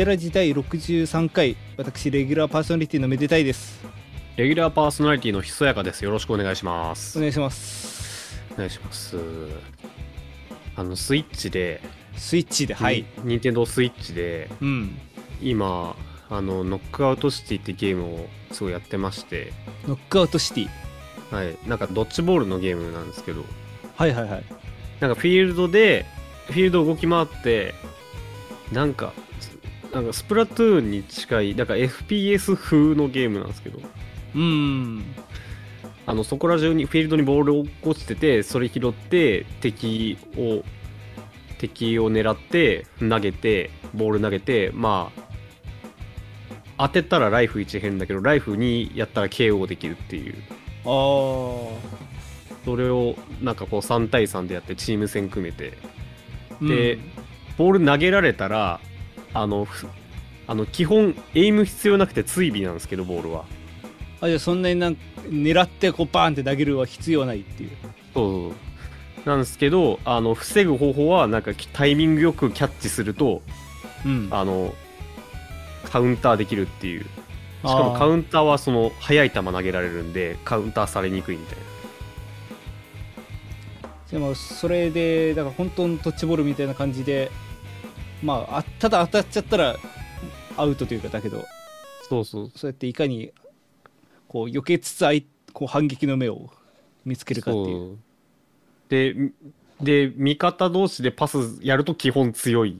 デラジ第63回、私レギュラーパーソナリティのめでたいです。レギュラーパーソナリティのひそやかです。よろしくお願いします。お願いします。お願いします。スイッチで、はい、任天堂スイッチで、うん、今ノックアウトシティってゲームをすごいやってまして。ノックアウトシティ、はい、なんかドッジボールのゲームなんですけど、はいはいはい、なんかフィールド動き回って、なんかスプラトゥーンに近い、なんか FPS 風のゲームなんですけど、そこら中にフィールドにボールを落ちてて、それ拾って敵を狙って投げて、ボール投げて、まあ当てたらライフ1減だけど、ライフ2やったら KO できるっていう。それをなんかこう3対3でやってチーム戦組めて、で、ボール投げられたら基本エイム必要なくて追尾なんですけど、ボールはじゃあそんなに狙ってこうバーンって投げるは必要ないっていう。そうなんですけど、防ぐ方法はなんかタイミングよくキャッチすると、カウンターできるっていう。しかもカウンターはその速い球投げられるんでカウンターされにくいみたいな。でもそれでだから本当のドッジボールみたいな感じで、まあただ当たっちゃったらアウトというか、だけどそうやっていかにこう避けつつこう反撃の目を見つけるかっていう。で味方同士でパスやると基本強い。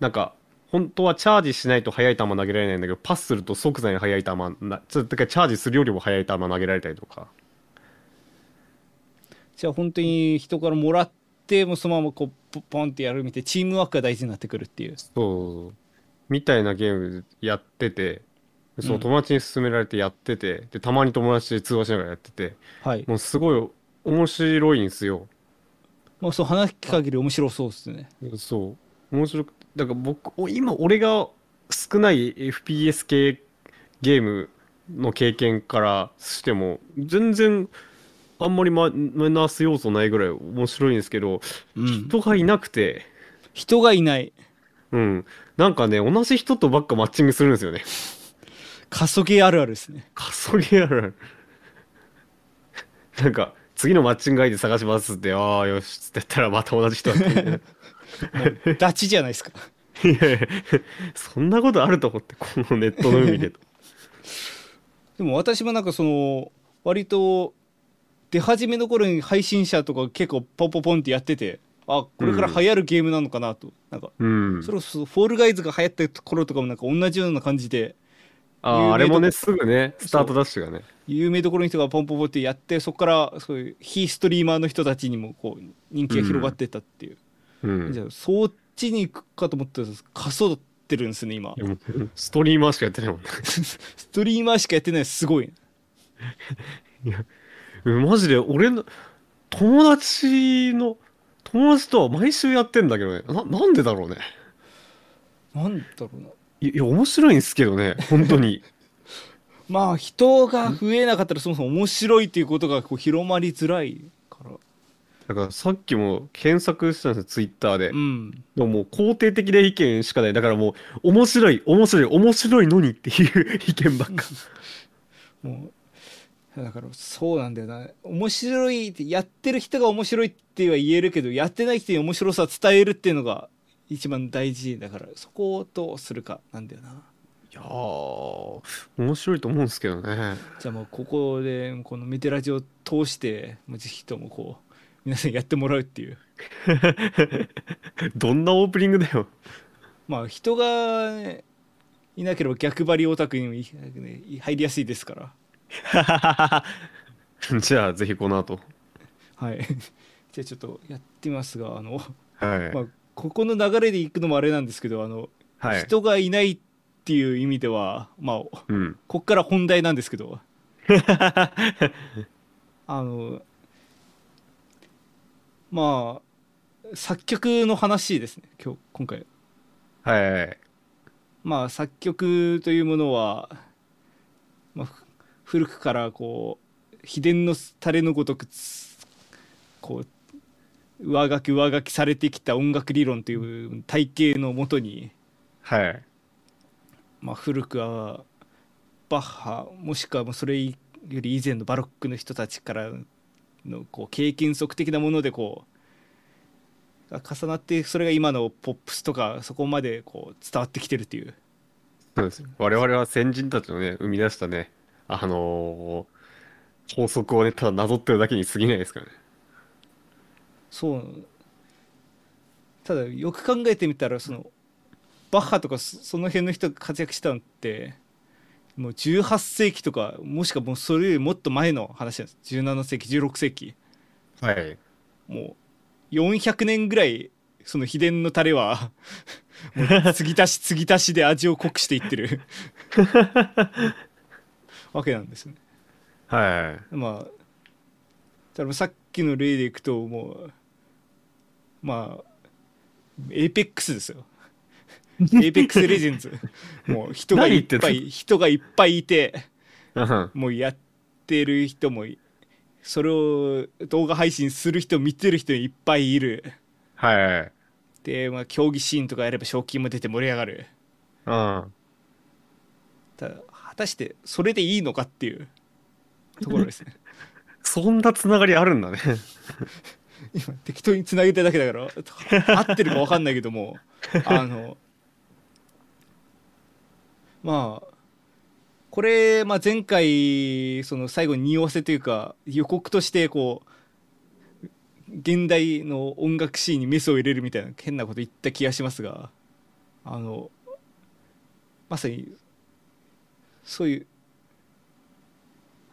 なんか本当はチャージしないと速い球投げられないんだけど、パスすると即座に速い球だからチャージするよりも速い球投げられたりとか。じゃあ本当に人からもらってもそのままこうポンってやるみたいな、チームワークが大事になってくるっていう。そうみたいなゲームやってて、その友達に勧められてやってて、でたまに友達で通話しながらやってて、はい、もうすごい面白いんですよ。まあそう話聞く限り面白そうですね。そう面白く、だから俺が少ない FPS 系ゲームの経験からしても全然あんまりマイナス要素ないぐらい面白いんですけど、人がいなくて。人がいない。なんかね、同じ人とばっかマッチングするんですよね。過疎ゲーあるあるですね。過疎ゲーあるある。なんか次のマッチング相手探しますって、ああよしっつってやったらまた同じ人だってダチじゃないですか。いやいや、そんなことあると思って、このネットの海でと。でも私もなんかその割と出始めの頃に配信者とか結構ポンポポンってやってて、あこれから流行るゲームなのかなと、なんか、それこそフォールガイズが流行った頃とかもなんか同じような感じで、あれもねすぐねスタートダッシュがね、有名どころの人がポンポポってやって、そこからそういう非ストリーマーの人たちにもこう人気が広がってたっていう、じゃあそっちに行くかと思ったら過疎ってるんですね今。ストリーマーしかやってないもんね。ストリーマーしかやってない、すごい。いやマジで俺の友達とは毎週やってんだけどね。なんでだろうね。なんだろうな。いや面白いんですけどね本当に。まあ人が増えなかったらそもそも面白いっていうことがこう広まりづらいから。だからさっきも検索したんですよツイッターで。でも、もう肯定的な意見しかない。だからもう面白いのにっていう意見ばっか。もう。だからそうなんだよな、面白いってやってる人が面白いっては言えるけど、やってない人に面白さ伝えるっていうのが一番大事だから、そこをどうするかなんだよな。いや面白いと思うんですけどね。じゃあもうここでこのメテラジを通してぜひともこう皆さんやってもらうっていう。どんなオープニングだよ。まあ人が、ね、いなければ逆張りオタクにも、ね、入りやすいですから。じゃあぜひこの後、はい、じゃあちょっとやってみますが、はい、まあ、ここの流れでいくのもあれなんですけど、はい、人がいないっていう意味ではまあ、こっから本題なんですけど、まあ作曲の話ですね今回はい、はい、まあ作曲というものは、まあ古くからこう秘伝のタレのごとくこう上書きされてきた音楽理論という体系のもとに、はい。まあ、古くはバッハもしくはもうそれより以前のバロックの人たちからのこう経験則的なものでこう重なって、それが今のポップスとかそこまでこう伝わってきてるっていう。そうですよ。我々は先人たちのね生み出したね法則をねただなぞってるだけに過ぎないですからね。そう。ただよく考えてみたら、そのバッハとかその辺の人が活躍したのってもう18世紀とか、もしくはもうそれよりもっと前の話なんです。17世紀16世紀、はい、もう400年ぐらいその秘伝のタレはもう継ぎ足し継ぎ足しで味を濃くしていってるわけなんですよね。はい。まあ多分さっきの例でいくと、もうまあエイペックスですよエイペックスレジェンズもう人がいっぱいいてもうやってる人もそれを動画配信する人見てる人いっぱいいる。はい。で、まあ、競技シーンとかやれば賞金も出て盛り上がる。ただ果たしてそれでいいのかっていうところですねそんなつながりあるんだね今適当につなげただけだから合ってるか分かんないけどもまあこれ、まあ、前回その最後に匂わせというか予告としてこう現代の音楽シーンにメスを入れるみたいな変なこと言った気がしますが、まさにそういう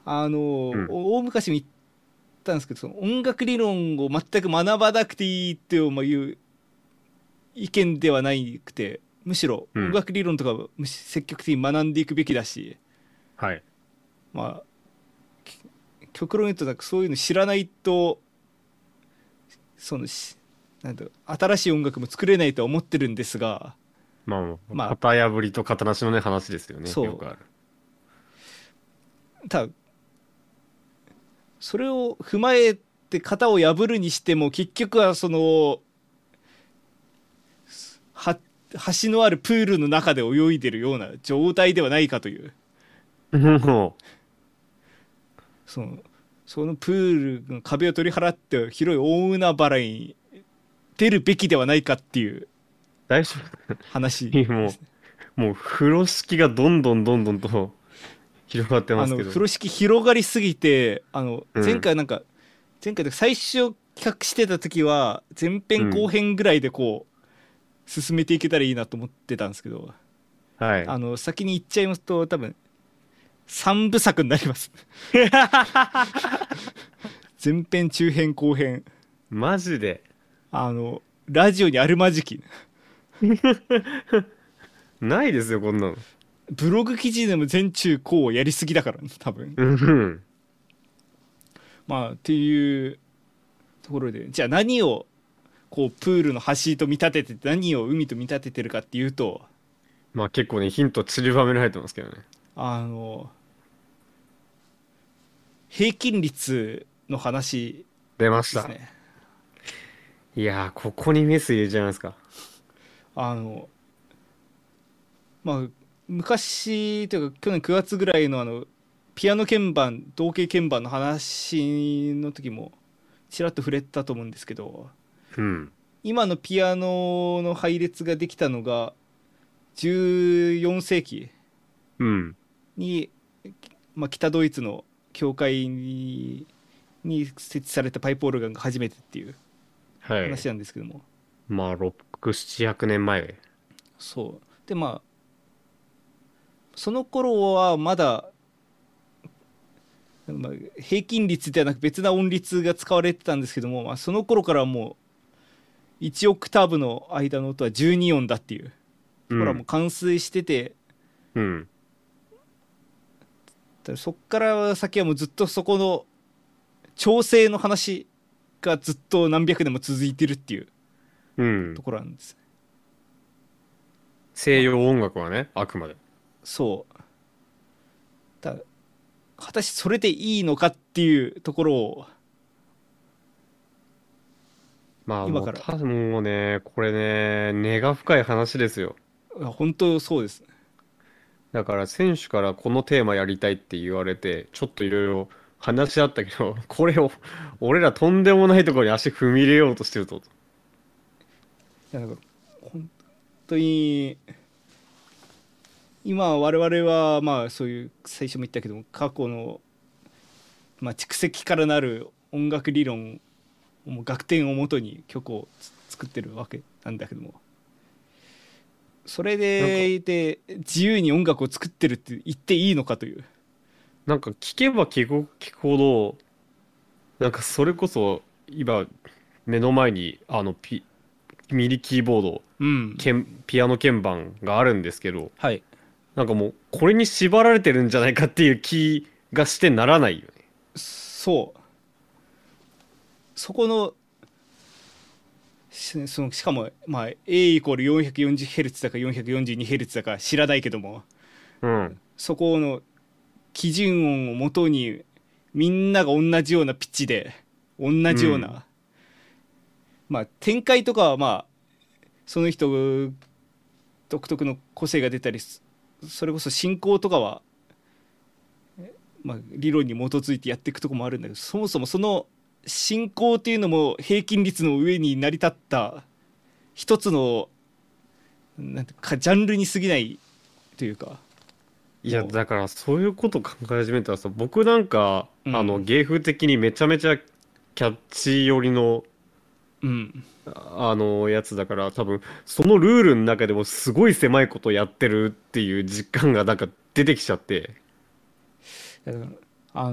大昔に言ったんですけど、その音楽理論を全く学ばなくていいっていう意見ではなくて、むしろ音楽理論とか積極的に学んでいくべきだし、はい、まあ極論言うとなんかそういうの知らないとなんだろう、新しい音楽も作れないとは思ってるんですが、まあ型破りと型なしのね話ですよね。そうよくある。ただそれを踏まえて型を破るにしても結局はその橋のあるプールの中で泳いでるような状態ではないかというそのプールの壁を取り払って広い大海原に出るべきではないかっていう話ですね。もう風呂敷がどんどんと広がってますけど、風呂敷広がりすぎて前回で最初企画してた時は前編後編ぐらいでこう、進めていけたらいいなと思ってたんですけど、はい、先に言っちゃいますと多分3部作になります前編中編後編、マジでラジオにあるまじきないですよこんなの。ブログ記事でも前中後をやりすぎだから、ね、多分まあっていうところで、じゃあ何をこうプールの端と見立てて何を海と見立ててるかっていうと、まあ結構ねヒント散りばめられてますけどね。平均率の話ですね。出ました。いやここにメス入れちゃいますか。まあ昔というか去年9月ぐらいのピアノ鍵盤同型鍵盤の話の時もちらっと触れたと思うんですけど、うん、今のピアノの配列ができたのが14世紀に、まあ、北ドイツの教会に設置されたパイプオルガンが初めてっていう話なんですけども、はい、まあ600、700年前。そうで、まあその頃はまだ、まあ、平均率ではなく別な音律が使われてたんですけども、まあ、その頃からもう1オクターブの間の音は12音だっていう、これはもう完遂してて、うん、そっから先はもうずっとそこの調整の話がずっと何百年も続いてるっていうところなんです、うん、西洋音楽はねあくまでそうだ。果たしてそれでいいのかっていうところを、まあ、今からもうねこれね根が深い話ですよ。本当そうですね。だから選手からこのテーマやりたいって言われて、ちょっといろいろ話し合ったけど、これを俺らとんでもないところに足踏み入れようとしてると。いや、なんか本当に今我々はまあそういう最初も言ったけども、過去の、まあ、蓄積からなる音楽理論をもう楽典をもとに曲を作ってるわけなんだけども、それでいて自由に音楽を作ってるって言っていいのかという。なんか聞けば聞くほど、なんかそれこそ今目の前にミディキーボード、ピアノ鍵盤があるんですけど、はい、なんかもうこれに縛られてるんじゃないかっていう気がしてならないよね。そう。そこのしかも、まあ、A イコール 440Hz だか 442Hz だか知らないけども、うん、そこの基準音をもとにみんなが同じようなピッチで同じような、うん、まあ展開とかはまあその人独特の個性が出たり、それこそ進行とかは、まあ、理論に基づいてやっていくとこもあるんだけど、そもそもその進行っていうのも平均率の上に成り立った一つのなんてかジャンルに過ぎないというか。いやだからそういうこと考え始めたらさ、僕なんか、うん、芸風的にめちゃめちゃキャッチー寄りの、うん、やつだから、多分そのルールの中でもすごい狭いことやってるっていう実感がなんか出てきちゃって、だから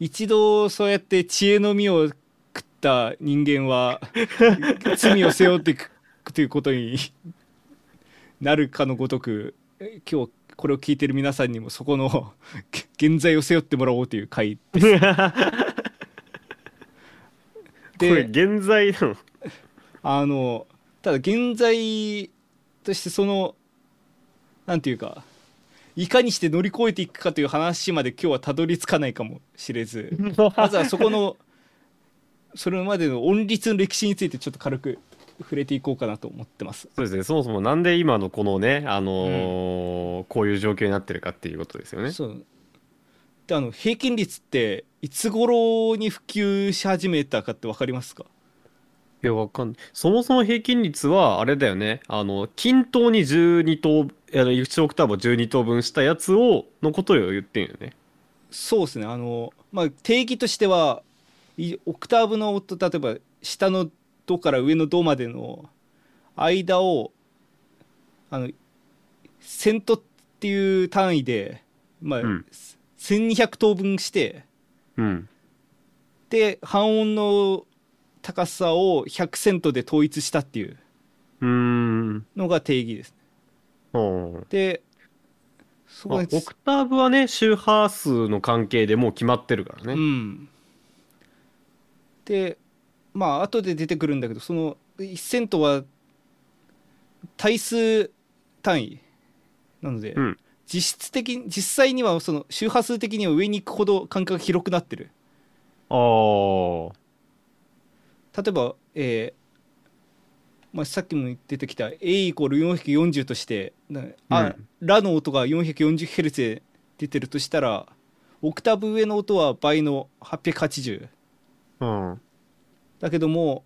一度そうやって知恵の実を食った人間は罪を背負っていくということになるかのごとく、今日これを聞いてる皆さんにもそこの原罪を背負ってもらおうという回ですでこれ原罪なの？ただ原罪としてそのなんていうか、いかにして乗り越えていくかという話まで今日はたどり着かないかもしれずまずはそこのそれまでの音律の歴史についてちょっと軽く触れていこうかなと思ってます。そうですね。そもそもなんで今のこのね、うん、こういう状況になってるかっていうことですよね。そうで、平均率っていつ頃に普及し始めたかって分かりますか？いや分かんない。そもそも平均率はあれだよね、均等に12等1オクターブを12等分したやつをのことを言ってんよね。そうですね。まあ、定義としてはオクターブの音、例えば下のドから上のドまでの間をセントっていう単位で、まあうん、1200等分して、うん、で半音の高さを100セントで統一したっていうのが定義ですね。でそこでオクターブはね、周波数の関係でもう決まってるからね、うん、でまあ後で出てくるんだけど、その1セントは対数単位なので、うん、実際にはその周波数的には上に行くほど間隔が広くなってる。例えば、まあ、さっきも出てきた A イコール440として、ラの音が 440Hz で出てるとしたら、オクターブ上の音は倍の880、うん、だけども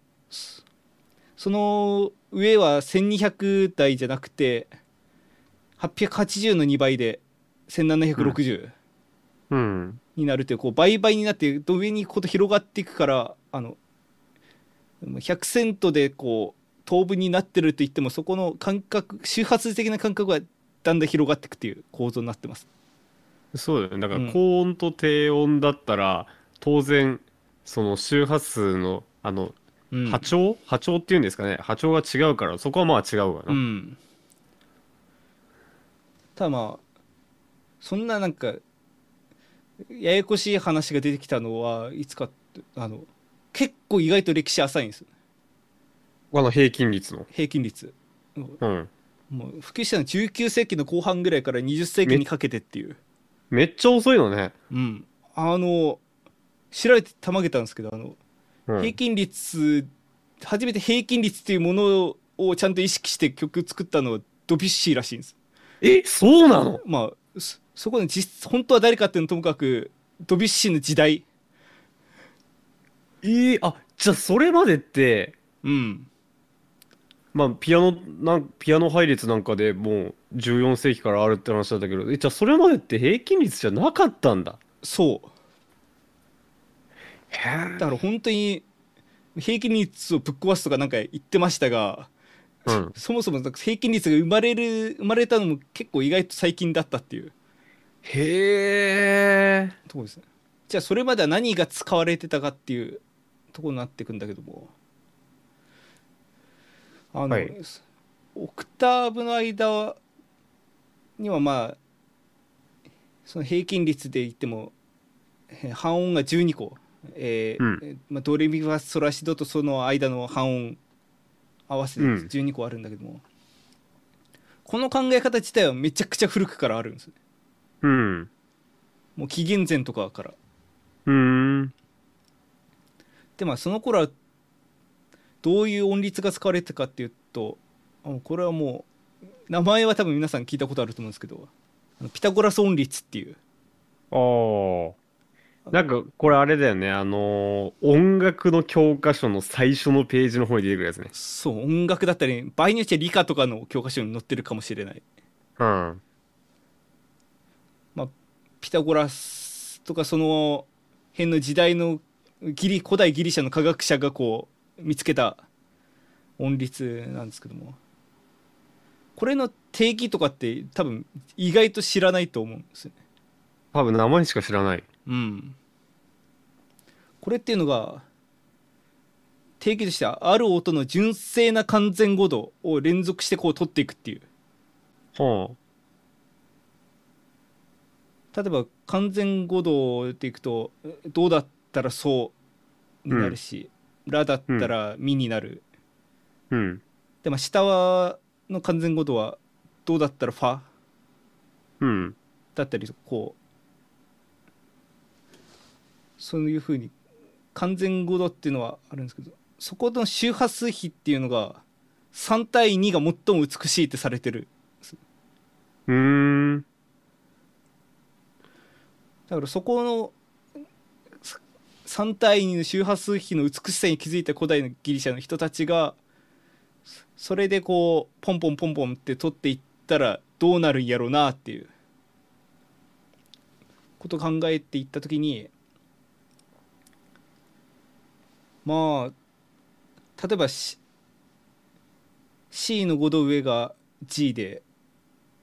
その上は1200台じゃなくて880の2倍で1760、うんうん、になるという、こう倍になって上にこと広がっていくから、100セントでこう等分になってるといっても、そこの間隔、周波数的な間隔がだんだん広がっていくっていう構造になってます。そうだね。だから高音と低音だったら、うん、当然その周波数の波長っていうんですかね、波長が違うから、そこはまあ違うかな、うん、ただまあそんななんかややこしい話が出てきたのはいつかって、結構意外と歴史浅いんですよ。平均率、うん、もう普及したの19世紀の後半ぐらいから20世紀にかけてっていう。めっちゃ遅いのね。うん。知られてたまげたんですけど、うん、平均率、初めて平均率っていうものをちゃんと意識して曲作ったのはドビュッシーらしいんです。え、そうなの？まあ そこで実本当は誰かっていうのともかくドビュッシーの時代。あ、じゃあそれまでって、うんまあピアノ配列なんかでもう14世紀からあるって話だったけど、じゃあそれまでって平均率じゃなかったんだ。そう、だから本当に平均率をぶっ壊すとかなんか言ってましたが、うん、そもそも平均率が生まれたのも結構意外と最近だったっていう。へえ。そうですね。じゃあそれまでは何が使われてたかっていうところになってくんだけども、はい、オクターブの間にはまあその平均率で言っても半音が12個。まあ、ドレミファソラシドとその間の半音合わせて12個あるんだけども、うん、この考え方自体はめちゃくちゃ古くからあるんですね。うん、もう紀元前とかから。でまあその頃はどういう音律が使われてたかっていうと、これはもう名前は多分皆さん聞いたことあると思うんですけど、ピタゴラス音律っていう。ああ。なんかこれあれだよね、音楽の教科書の最初のページの方に出てくるやつね。そう、音楽だったり場合によっては理科とかの教科書に載ってるかもしれない。うんまあピタゴラスとかその辺の時代の古代ギリシャの科学者がこう見つけた音律なんですけども、これの定義とかって多分意外と知らないと思うんですよね。多分名前しか知らない。うん、これっていうのが定義としてはある音の純正な完全5度を連続してこう取っていくっていう、はあ、例えば完全5度っていくとドだったらソになるし、うん、ラだったらミになる、うん、でも下はの完全5度はドだったらファ、うん、だったりこうそういう風に完全5度っていうのはあるんですけど、そこの周波数比っていうのが3対2が最も美しいってされてる。だからそこの3対2の周波数比の美しさに気づいた古代のギリシャの人たちがそれでこうポンポンポンポンって取っていったらどうなるんやろうなっていうことを考えていった時に、まあ例えば C の5度上が G で、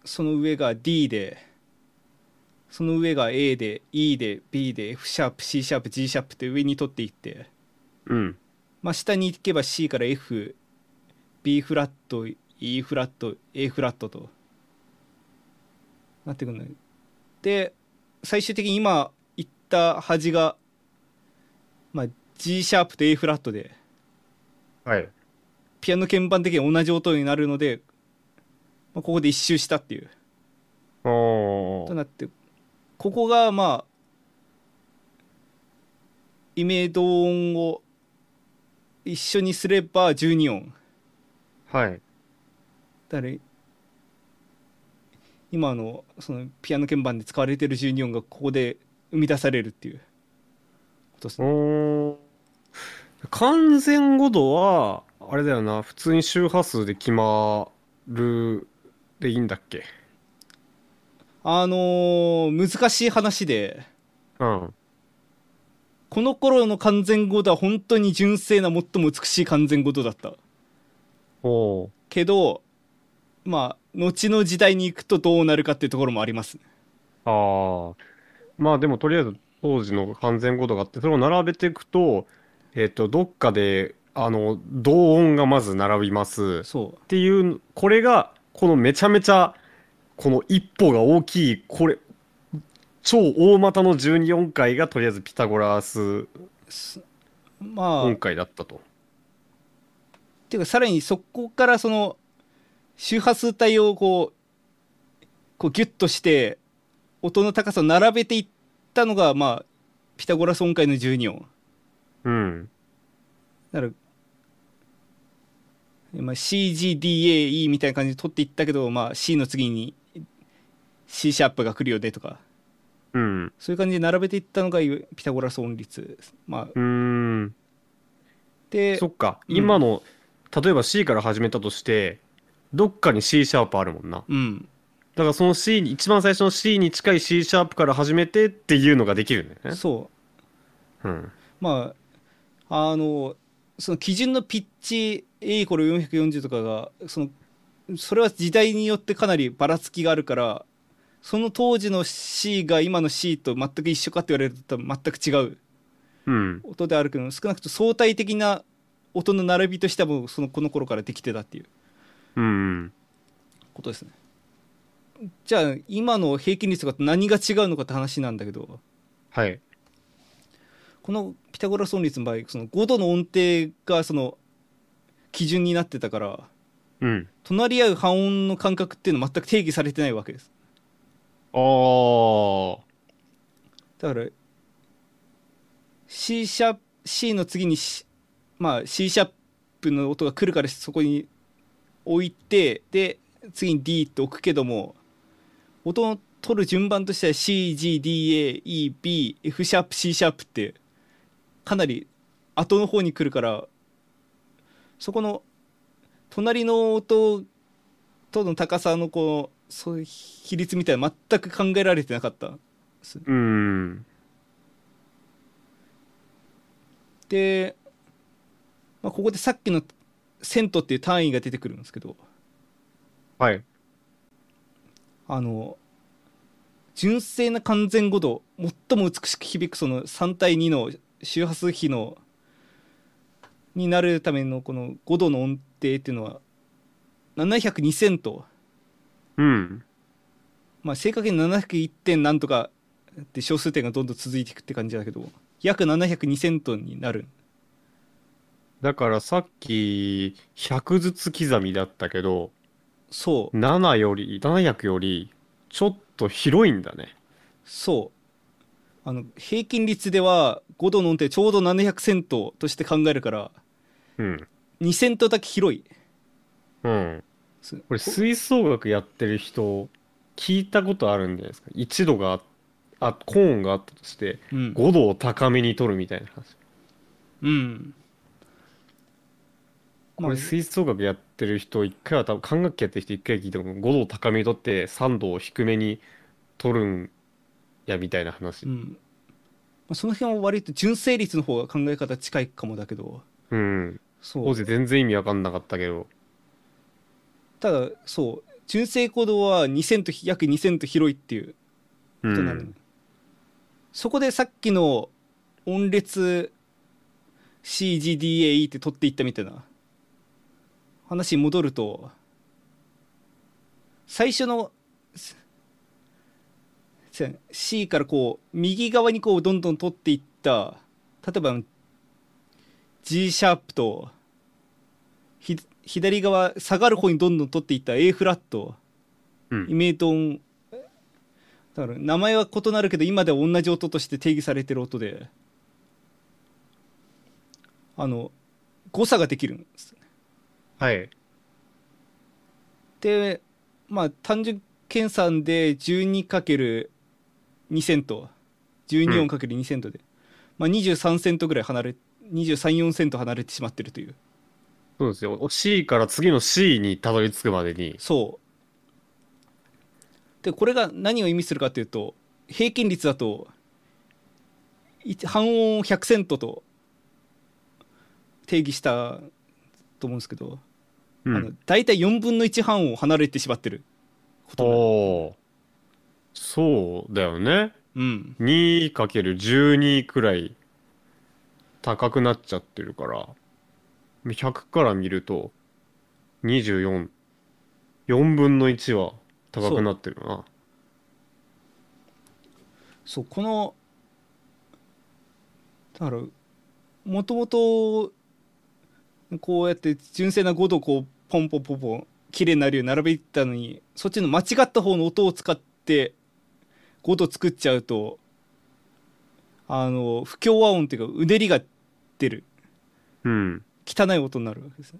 その上が D で、その上が A で E で B で F シャープ C シャープ G シャープって上に取っていって、うんまあ、下に行けば C から F、B フラット、E フラット、A フラットとなってくるので、最終的に今言った端がまあG シャープと A フラットで、はい、ピアノ鍵盤的に同じ音になるので、まあ、ここで一周したっていうとなって、ここがまあイメ同音を一緒にすれば12音、はい、だから今のそのピアノ鍵盤で使われてる12音がここで生み出されるっていうことですね。完全5度はあれだよな、普通に周波数で決まるでいいんだっけ？難しい話で、うん、この頃の完全5度は本当に純正な最も美しい完全5度だった。おう。けどまあ後の時代に行くとどうなるかっていうところもあります。ああまあでもとりあえず当時の完全5度があって、それを並べていくと。どっかで同音がまず並びますっていう、これがこのめちゃめちゃこの一歩が大きい、これ超大股の12音階がとりあえずピタゴラス音階だったと。まあ、っていうかさらにそこからその周波数帯をこうギュッとして音の高さを並べていったのが、まあ、ピタゴラス音階の12音。うん、だからまあ、CGDAE みたいな感じで取っていったけど、まあ、C の次に C シャープが来るよねとか、うん、そういう感じで並べていったのがピタゴラス音律、まあ、でそっか、うん、今の例えば C から始めたとしてどっかに C シャープあるもんな、うん、だからその C に一番最初の C に近い C シャープから始めてっていうのができるんだよね。そう、うん、まあその基準のピッチ A イコール440とかがそれは時代によってかなりばらつきがあるから、その当時の C が今の C と全く一緒かって言われると全く違う音であるけど、うん、少なくとも相対的な音の並びとしてはもうこの頃からできてたっていう、うん、ことですね。じゃあ今の平均率とかと何が違うのかって話なんだけど、はい、このピタゴラス音律の場合5度の音程が基準になってたから、うん、隣り合う半音の間隔っていうのは全く定義されてないわけです。あー、だから C の次に、まあ、C シャープの音が来るからそこに置いて、で次に D って置くけども、音を取る順番としては C、G、D、A、E、B、F シャープ、C シャープってかなり後の方に来るから、そこの隣の音との高さのこうそういう比率みたいな全く考えられてなかった。で、まあ、ここでさっきのセントっていう単位が出てくるんですけど、はい、純正な完全5度最も美しく響く3対2の周波数比のになるためのこの5度の音程っていうのは702セント、うん、まあ正確に701点なんとかって小数点がどんどん続いていくって感じだけど、約702セントになる。だからさっき100ずつ刻みだったけど、そう700よりちょっと広いんだね。そう、平均率では5度の音程ちょうど700セントとして考えるから、うん、2セントだけ広い。うん、これ吹奏楽やってる人聞いたことあるんじゃないですか。1度がコーンがあったとして、うん、5度を高めに取るみたいな話。うん。これ吹奏楽やってる人一回は多分管楽器やってる人一回聞いても5度を高めに取って3度を低めに取るんやみたいな話。うん。まあ、その辺は割と純正率の方が考え方近いかもだけど。うん。そう。当時全然意味わかんなかったけど。ただそう、純正コードは2セント約2セント広いっていうことになる、うん、そこでさっきの音列 CGDAE って取っていったみたいな話に戻ると、最初の C からこう右側にこうどんどん取っていった、例えば G シャープと左側下がる方にどんどん取っていった A フラット、うん、イメートンだから名前は異なるけど今では同じ音として定義されてる音で、誤差ができるんですね。はい。でまあ単純計算で 12×2 セント12音 ×2 セントで、うんまあ、23セントぐらい離れ23、4セント離れてしまってるという。そうですよ、 C から次の C にたどり着くまでに。そうで、これが何を意味するかというと、平均率だと半音を100セントと定義したと思うんですけど、うん、だいたい4分の1半音離れてしまってることになる。お、そうだよね、うん、2×12 くらい高くなっちゃってるから、100から見ると24、4分の1は高くなってるな。そう、このだからもともとこうやって純正な5度こうポンポンポンポン綺麗になるように並べてたのに、そっちの間違った方の音を使って5度作っちゃうと不協和音っていうかうねりが出る。うん、汚い音になるわけですね。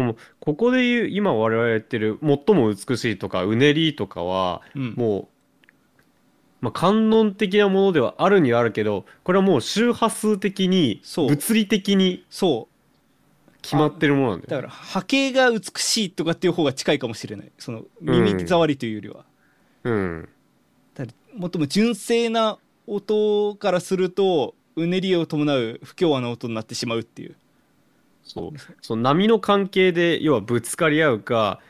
もうここで言う今我々やってる最も美しいとかうねりとかは、うん、もう、まあ、観音的なものではあるにはあるけど、これはもう周波数的に物理的に決まってるものなんだよ。だから波形が美しいとかっていう方が近いかもしれない、その耳障りというよりは、うん、だから最も純正な音からするとうねりを伴う不協和な音になってしまうっていう、そう波の関係で要はぶつかり合うか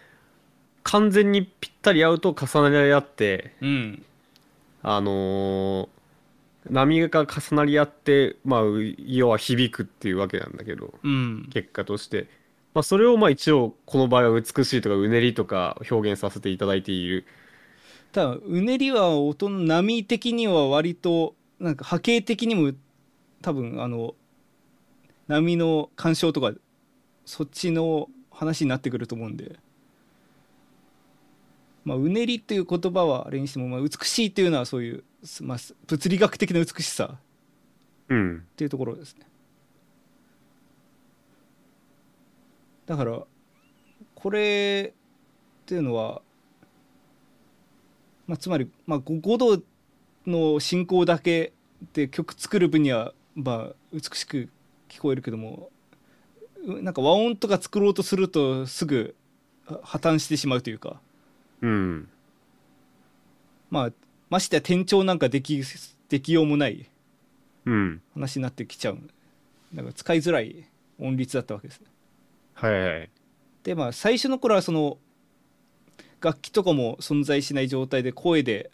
完全にぴったり合うと重なり合って、うん、波が重なり合って、まあ、要は響くっていうわけなんだけど、うん、結果として、まあ、それをまあ一応この場合は美しいとかうねりとか表現させていただいている。ただうねりは音の波的には割となんか波形的にも多分波の干渉とかそっちの話になってくると思うんで、まあ、うねりという言葉はあれにしても、まあ、美しいというのはそういう、まあ、物理学的な美しさっていうところですね、うん、だからこれっていうのは、まあ、つまり、まあ、5度の進行だけで曲作る分には、まあ、美しく聞こえるけども、なんか和音とか作ろうとするとすぐ破綻してしまうというか、うん、まあましてや転調なんかできようもない話になってきちゃう、なんか使いづらい音律だったわけですね。はいはい。でまあ最初の頃はその楽器とかも存在しない状態で声で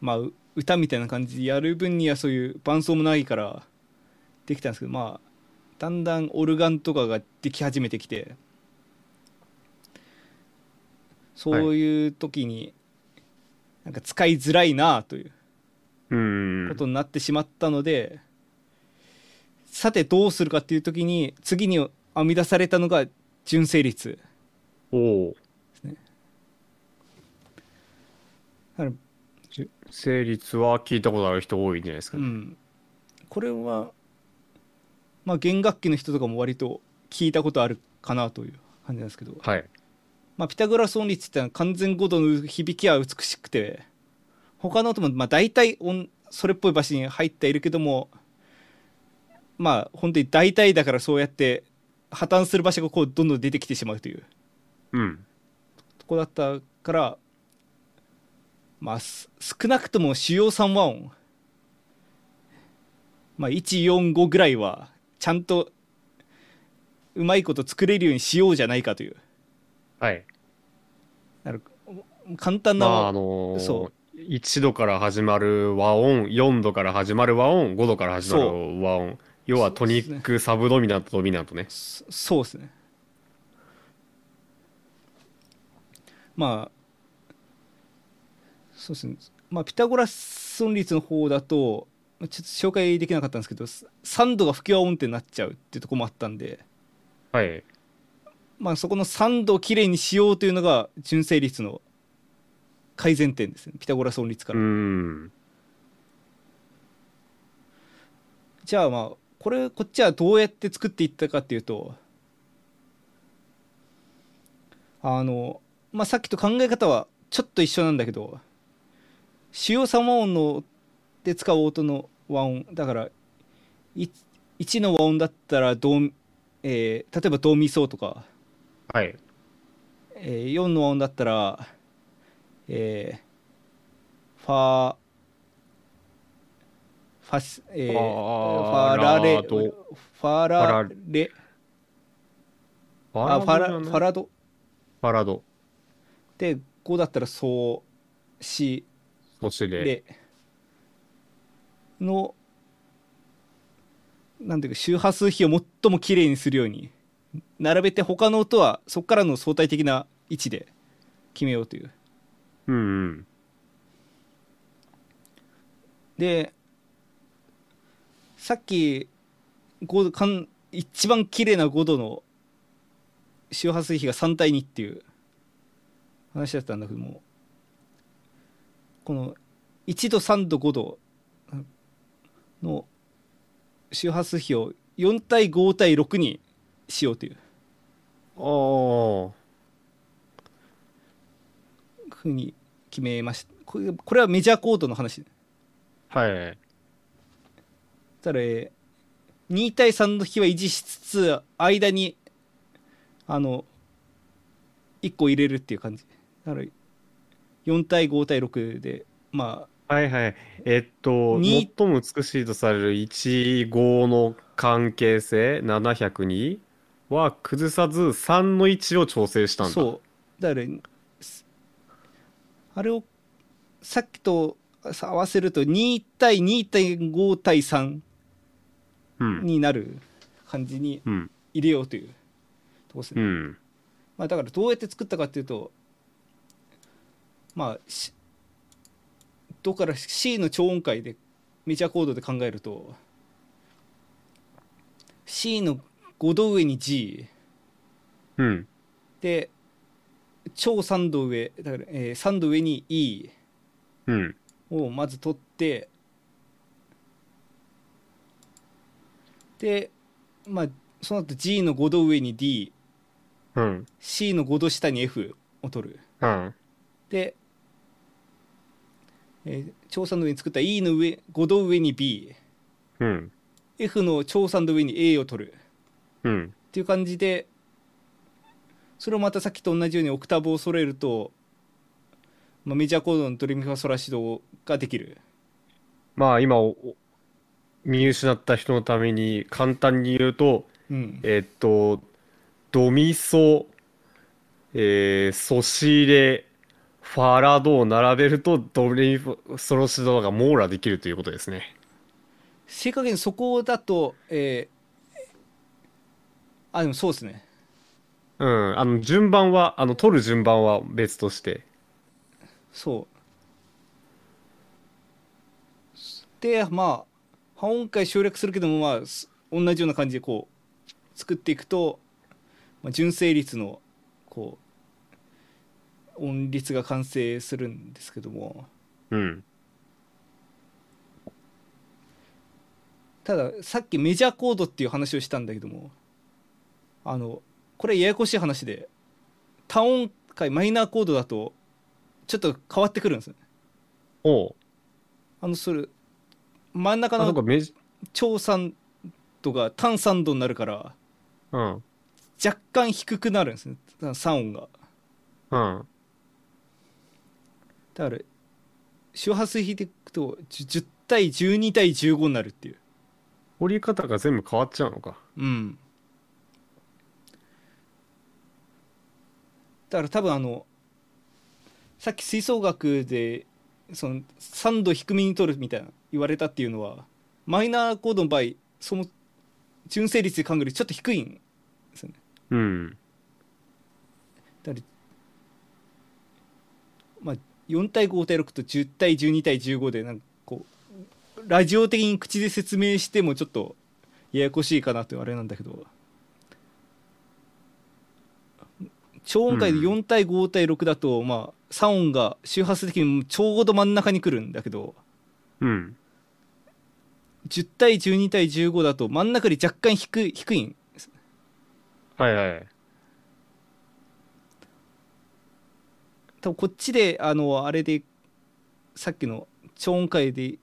まあ歌みたいな感じでやる分にはそういう伴奏もないからできたんですけど、まあだんだんオルガンとかができ始めてきて、そういう時になんか使いづらいなということになってしまったので、さてどうするかっていう時に次に編み出されたのが純正律ですね。純正律は聞いたことある人多いんじゃないですかね、うん、これはまあ、弦楽器の人とかも割と聞いたことあるかなという感じなんですけど、はいまあ、ピタゴラス音律ってのは完全5度の響きは美しくて他の音もまあ大体それっぽい場所に入っているけども、まあ本当に大体だからそうやって破綻する場所がこうどんどん出てきてしまうという、うん、とこだったから、まあ、少なくとも主要3和音、まあ、145ぐらいはちゃんとうまいこと作れるようにしようじゃないかという。はい。簡単な、まあそう1度から始まる和音、4度から始まる和音、5度から始まる和音、要はトニック、ね、サブドミナント、ドミナントね。そうですね。まあそうですね。まあピタゴラス音律の方だと。ちょっと紹介できなかったんですけど3度が不協和音程になっちゃうっていうところもあったんで、はいまあ、そこの3度をきれいにしようというのが純正律の改善点ですね、ピタゴラス音律から。うんじゃあまあこっちはどうやって作っていったかっていうとまあ、さっきと考え方はちょっと一緒なんだけど主要3和音ので使う音の和音だから1の和音だったら例えばドミソとか、はい4の和音だったら、ファラドで5だったらソシレのなんていうか周波数比を最もきれいにするように並べて他の音はそこからの相対的な位置で決めようという、うんうん、でさっき一番きれいな5度の周波数比が3対2っていう話だったんだけども、この1度3度5度の周波数比を4対5対6にしようというおーふうに決めました。これはメジャーコートの話。はい。ただ2対3の引きは維持しつつ間に1個入れるっていう感じ。だから4対5対6でまあ。はいはい。最も美しいとされる1、5の関係性702は崩さず3の位置を調整したんだ。そう。だからあれをさっきと合わせると2対 2.5 対3になる感じに入れようというとこですね。まあ、だからどうやって作ったかっていうと、まあどこから C の超音階でメジャーコードで考えると C の5度上に G、で超3度上だから、3度上に E をまず取って、で、まあ、その後 G の5度上に D、C の5度下に F を取る、で、超3度上に作った E の上5度上に B、F の超3度上に A を取る、っていう感じで、それをまたさっきと同じようにオクターブを揃えると、まあ、メジャーコードのドレミファソラシドができる。まあ今見失った人のために簡単に言うと、ドミソ、ソシレ、ファラドを並べるとドレミファソラシドが網羅できるということですね。正確にそこだと、でもそうですね。順番は取る順番は別として、そうでまあ半音階省略するけども、まあ同じような感じでこう作っていくと、まあ、純正率のこう音律が完成するんですけども、たださっきメジャーコードっていう話をしたんだけども、これややこしい話で、単音階マイナーコードだとちょっと変わってくるんですよね。それ真ん中の超3度が単3度になるから、若干低くなるんですね、3音が。だから周波数引いていくと10対12対15になるっていう。折り方が全部変わっちゃうのか。だから多分さっき吹奏楽でその3度低めに取るみたいな言われたっていうのは、マイナーコードの場合その純正率で考えるとちょっと低いんですよね。だからまあ4対5対6と10対12対15でなんかこうラジオ的に口で説明してもちょっとややこしいかなというあれなんだけど。超音階で4対5対6だと、まあ3音が周波数的にちょうど真ん中に来るんだけど、10対12対15だと真ん中より若干低いんです。多分こっちであれでさっきの超音階で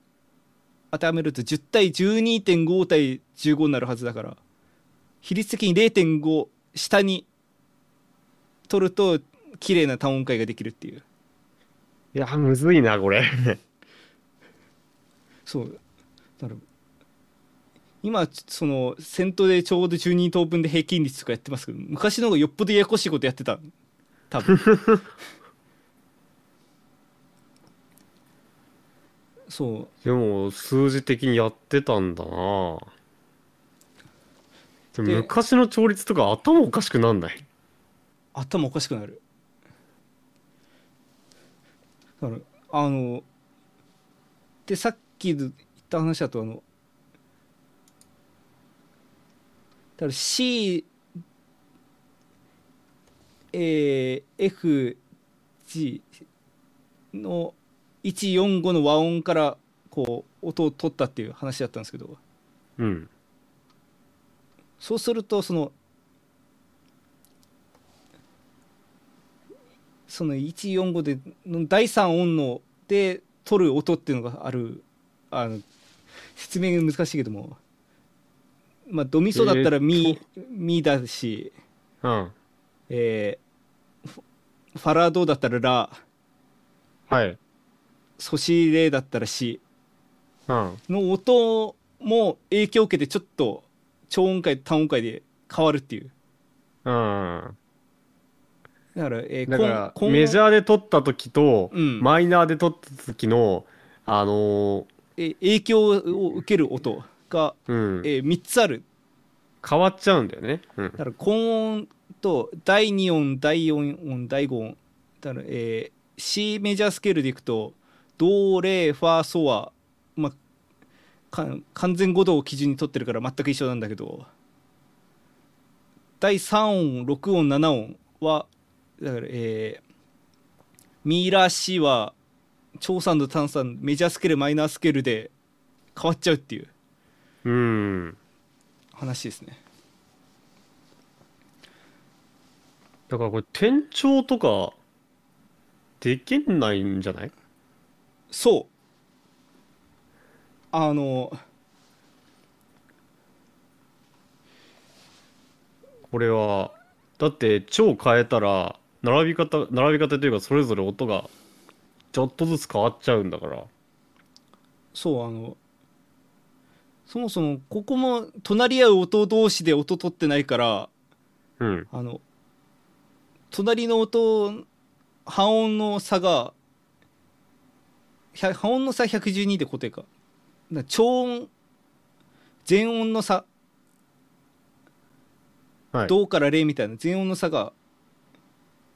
当てはめると10対 12.5 対15になるはずだから、比率的に 0.5 下に取ると綺麗な単音階ができるっていう。いやむずいなこれそうだから今その先頭でちょうど12等分で平均率とかやってますけど、昔の方がよっぽどややこしいことやってた多分そうでも数字的にやってたんだな。昔の調律とか頭おかしくなんない？頭おかしくなる。だからでさっき言った話だとだから C、F、G の145の和音からこう音を取ったっていう話だったんですけど、そうするとそのその145で第3音ので取る音っていうのがある。説明が難しいけども、まあドミソだったらミ、ミだし、うん、ファラドだったらラ、はい、ソシレだったらシ、うん、の音も影響を受けてちょっと超音階単音階で変わるっていう。うん。だからメジャーで取った時と、うん、マイナーで取った時の影響を受ける音が、うん3つある。変わっちゃうんだよね。うん、だから根音と第2音第4音第5音だから、C メジャースケールでいくとドレファソは、まあ、完全5度を基準に取ってるから全く一緒なんだけど、第3音6音7音はだから、ミラシは長酸と短酸メジャースケールマイナースケールで変わっちゃうっていう、話ですね。だからこれ転調とかできないんじゃない？そう、これはだって調変えたら並び方というかそれぞれ音がちょっとずつ変わっちゃうんだから。そう、そもそもここも隣り合う音同士で音取ってないから、うん、隣の音半音の差が半音の差112で固定か。だから超音全音の差、はい、ドからレみたいな全音の差が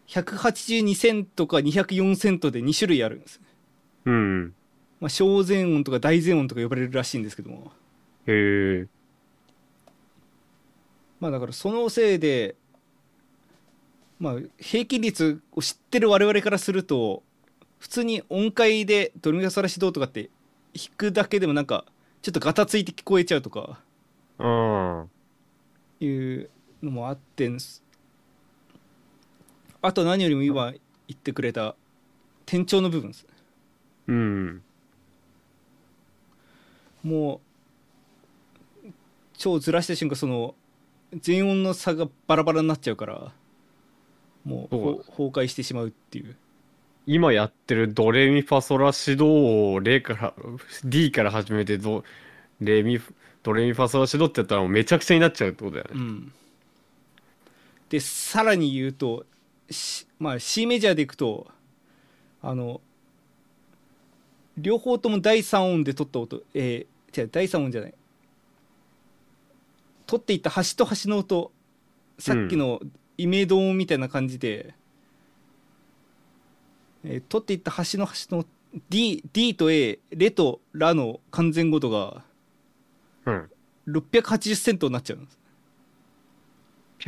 182セントか204セントで2種類あるんです。うん。まあ小全音とか大全音とか呼ばれるらしいんですけども。へえ。まあだからそのせいで、まあ平均率を知ってる我々からすると、普通に音階でドレミファソラシドとかって弾くだけでもなんかちょっとガタついて聞こえちゃうとか、いうのもあってんす。あと何よりも今言ってくれた転調の部分です。うん。もう超ずらした瞬間その全音の差がバラバラになっちゃうから、もう崩壊してしまうっていう。今やってるドレミファソラシドをレから D から始めてドレミファソラシドってやったらもうめちゃくちゃになっちゃうってことだよね。うん。でさらに言うと。まあ、C メジャーでいくと両方とも第3音で取った音、違う第3音じゃない、取っていった端と端の音、さっきのイメド音みたいな感じで、取っていった端の端の D と A レとラの完全語とが680セントになっちゃうんです。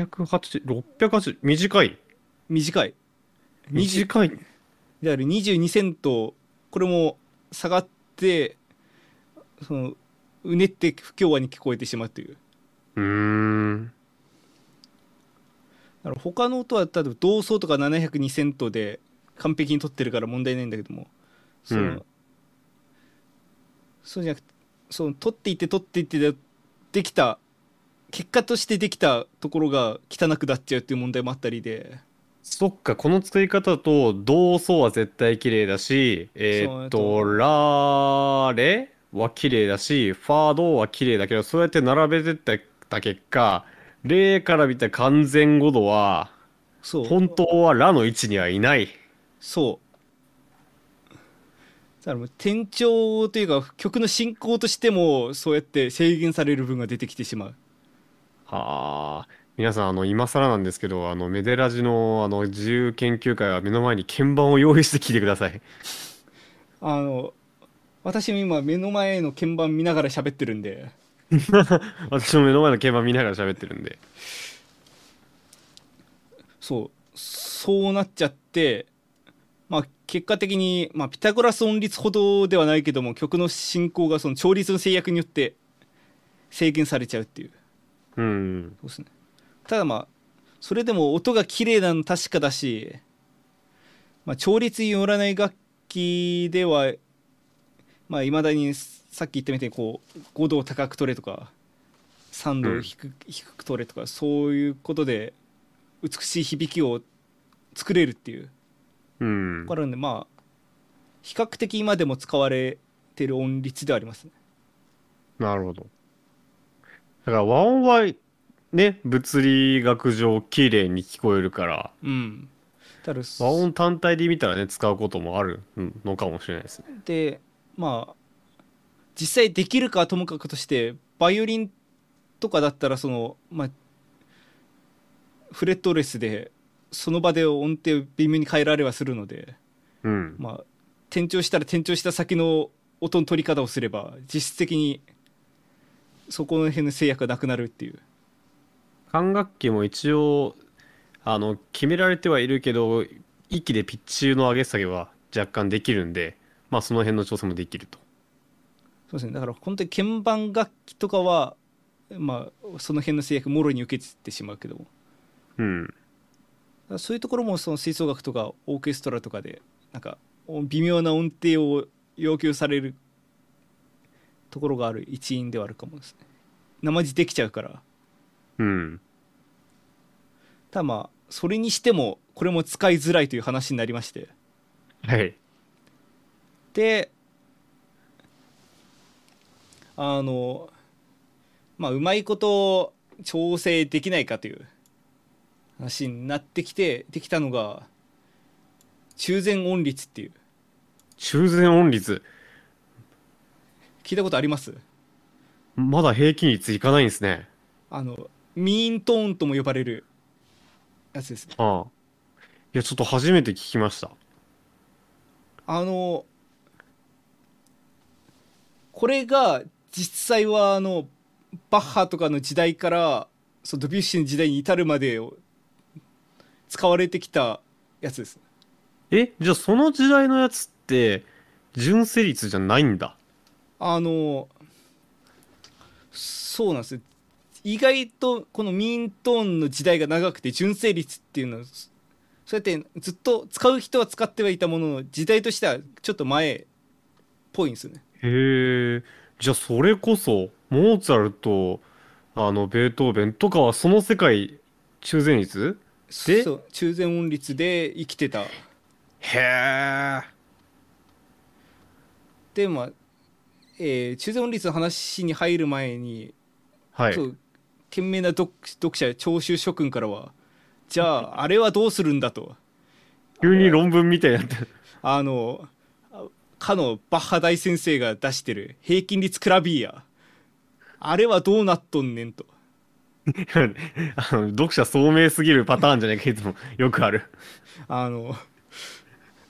680短いである22セント。これも下がってうねって不協和に聞こえてしまうという。だから他の音は例えば同奏とか702セントで完璧に取ってるから問題ないんだけども、そうじゃなくて取っていってできた結果としてできたところが汚くなっちゃうっていう問題もあったりで。そっか、この作り方だと同奏は絶対綺麗だし、ラーレは綺麗だし、ファードは綺麗だけど、そうやって並べてった結果、レから見た完全語度は本当はラの位置にはいない。そう。だからもう転調というか曲の進行としてもそうやって制限される分が出てきてしまう。はあ。皆さん今更なんですけどメデラジの自由研究会は目の前に鍵盤を用意して聞いてください。私も今目の前の鍵盤見ながら喋ってるんで私も目の前の鍵盤見ながら喋ってるんでそうなっちゃって、まあ結果的に、まあ、ピタゴラス音律ほどではないけども曲の進行がその調律の制約によって制限されちゃうっていう。そうですね。ただまあそれでも音が綺麗なの確かだし、調律によらない楽器では、いまだにさっき言ったみたいにこう5度高く取れとか3度低く取れとか、そういうことで美しい響きを作れるっていう、これなんで比較的今でも使われてる音律ではありますね。なるほど。だから和音はね、物理学上綺麗に聞こえるから、和音単体で見たらね、使うこともあるのかもしれないですね。で、実際できるかはともかくとして、バイオリンとかだったらその、フレットレスでその場で音程を微妙に変えられはするので、転調したら転調した先の音の取り方をすれば、実質的にそこの辺の制約がなくなるっていう。管楽器も一応決められてはいるけど、息でピッチの上げ下げは若干できるんで、その辺の調整もできると。そうですね。だから本当に鍵盤楽器とかは、その辺の制約もろに受けてしまうけども、そういうところもその吹奏楽とかオーケストラとかでなんか微妙な音程を要求されるところがある一因ではあるかもですね。生地できちゃうから。ただそれにしてもこれも使いづらいという話になりまして。はい。で、うまいこと調整できないかという話になってきて、できたのが中禅音律っていう。中禅音律聞いたことあります？まだ平均率いかないんですね。ミーントーンとも呼ばれるやつですね。いやちょっと初めて聞きました。これが実際はバッハとかの時代からドビュッシーの時代に至るまで使われてきたやつです。じゃあその時代のやつって純正律じゃないんだ。そうなんです。意外とこのミーントーンの時代が長くて、純正律っていうのはそうやってずっと使う人は使ってはいたものの、時代としてはちょっと前っぽいんですよね。へえ。じゃあそれこそモーツァルト、ベートーベンとかはその世界中禅律で、そう、中禅音律で生きてた。へえ。で中禅音律の話に入る前に、そう懸命な読者長州諸君からは、じゃああれはどうするんだと急に論文みたいになってる。かのバッハ大先生が出してる平均律クラビア、あれはどうなっとんねんと読者聡明すぎるパターンじゃないか、いつもよくある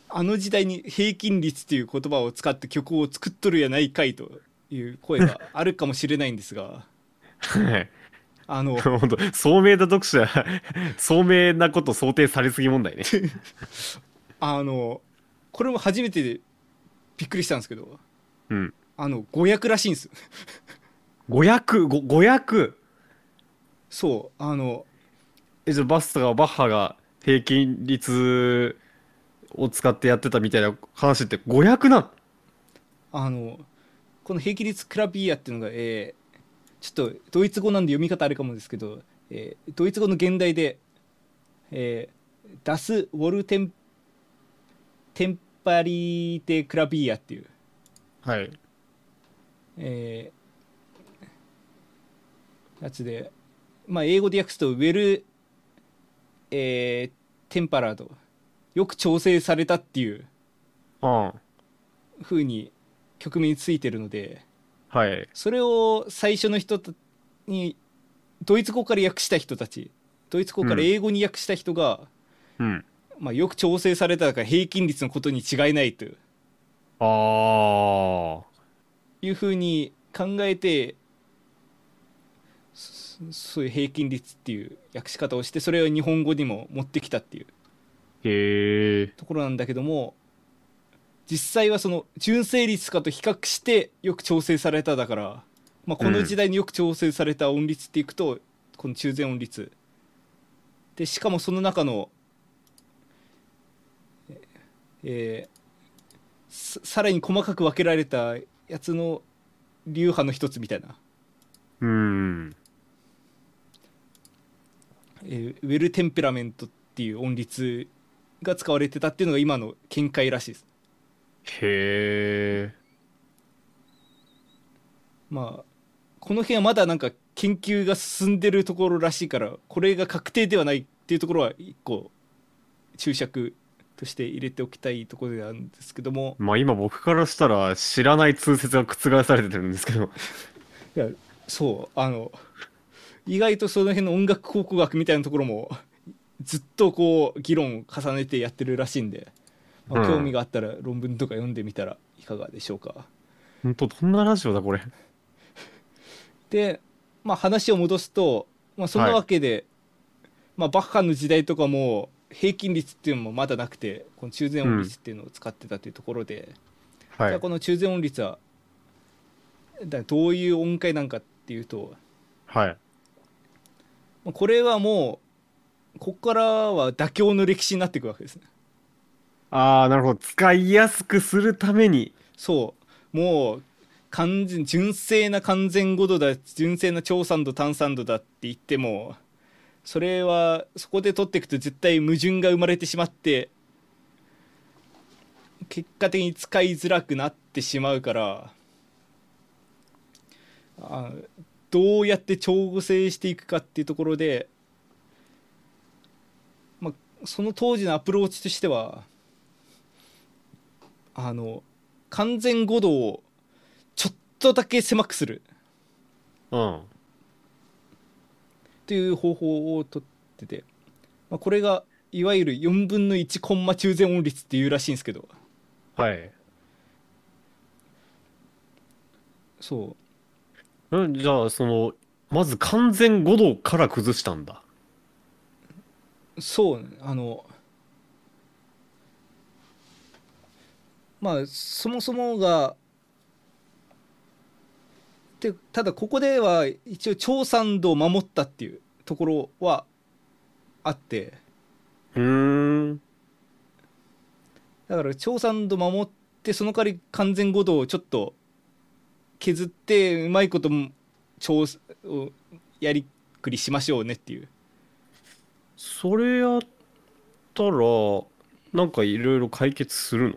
あの時代に平均律っていう言葉を使って曲を作っとるやないかいという声があるかもしれないんですが本当聡明な読者聡明なこと想定されすぎ問題ねこれも初めてでびっくりしたんですけど、誤訳らしいんです誤訳。そう、バスとかバッハが平均律を使ってやってたみたいな話って誤訳なん？この平均律クラビアっていうのが、ちょっとドイツ語なんで読み方あれかもですけど、ドイツ語の現代で、ダス・ウォルテン・テンパリーテ・クラビアっていう、やつで、英語で訳すとウェル、テンパラード、よく調整されたっていう風に曲名についてるので、それを最初の人にドイツ語から訳した人たち、ドイツ語から英語に訳した人が、よく調整されただから平均率のことに違いないという風に考えて、そういう平均率っていう訳し方をして、それを日本語にも持ってきたっていうところなんだけども、実際はその純正律かと比較してよく調整されただから、この時代によく調整された音律っていくと、この中禅音律で、しかもその中のさらに細かく分けられたやつの流派の一つみたいな。ウェルテンペラメントっていう音律が使われてたっていうのが今の見解らしいです。へえ。まあこの辺はまだなんか研究が進んでるところらしいから、これが確定ではないっていうところは一個注釈として入れておきたいところなんですけども、まあ今僕からしたら知らない通説が覆されてるんですけどいやそう、意外とその辺の音楽考古学みたいなところもずっとこう議論を重ねてやってるらしいんで、まあ、興味があったら論文とか読んでみたらいかがでしょうか。ほんとどんなラジオだこれで、まあ、話を戻すと、まあ、そのわけで、はい、まあ、バッハの時代とかも平均律っていうのもまだなくて、この中禅音律っていうのを使ってたというところで、はい、じゃあこの中禅音律はどういう音階なんかっていうと、はい、まあ、これはもうここからは妥協の歴史になっていくわけですね。ああ、なるほど。使いやすくするために、そうもう完全純正な完全5度だ、純正な長3度短3度だって言っても、それはそこで取っていくと絶対矛盾が生まれてしまって結果的に使いづらくなってしまうから、どうやって調整していくかっていうところで、まあ、その当時のアプローチとしては完全5度をちょっとだけ狭くする、うん、っていう方法をとってて、まあ、これがいわゆる4分の1コンマ中禅音律っていうらしいんですけど、はい、そう、じゃあそのまず完全5度から崩したんだ。そう、まあそもそもがで、ただここでは一応長三度を守ったっていうところはあって、だから長三度守って、その代わり完全5度をちょっと削って、うまいことも調をやりくりしましょうねっていう。それやったらなんかいろいろ解決する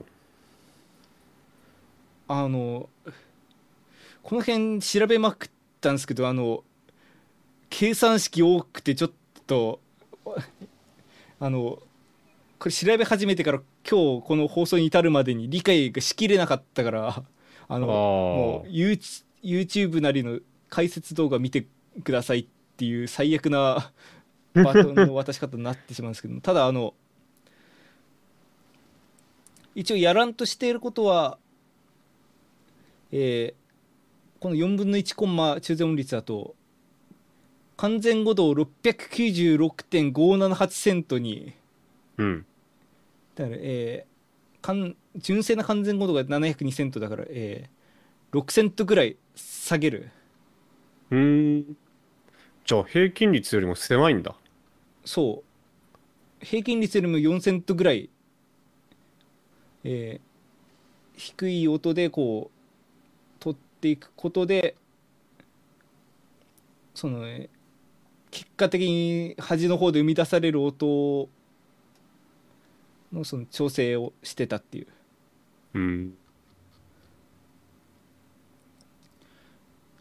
の？この辺調べまくったんですけど、計算式多くてちょっとこれ調べ始めてから今日この放送に至るまでに理解がしきれなかったから、もう YouTube なりの解説動画見てくださいっていう最悪なバトンの渡し方になってしまうんですけどただ一応やらんとしていることはこの4分の1コンマ中禅音律だと完全5度を 696.578 セントに、うん、だから、純正な完全5度が702セントだから、6セントぐらい下げる。じゃあ平均率よりも狭いんだ。そう、平均率よりも4セントぐらい、低い音でこう取っていくことで、その、結果的に端の方で生み出される音のその調整をしてたっていう。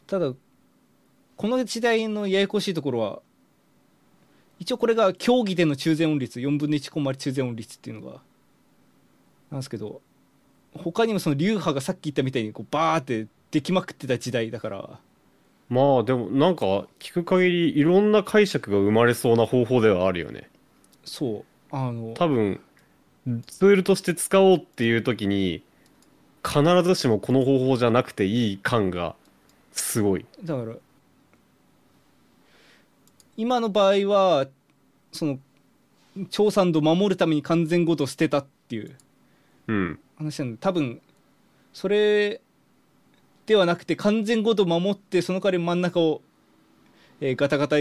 ただこの時代のややこしいところは、一応これが競技での中禅音律4分の1コンマ中禅音律っていうのがなんですけど、他にもその流派がさっき言ったみたいにこうバーってできまくってた時代だから、まあでもなんか聞く限りいろんな解釈が生まれそうな方法ではあるよね。そう、多分ツールとして使おうっていう時に必ずしもこの方法じゃなくていい感がすごい。だから今の場合はその長三度守るために完全ごと捨てたっていう、うん、話なんで、多分それではなくて完全5度守って、その代わり真ん中を、ガタガタ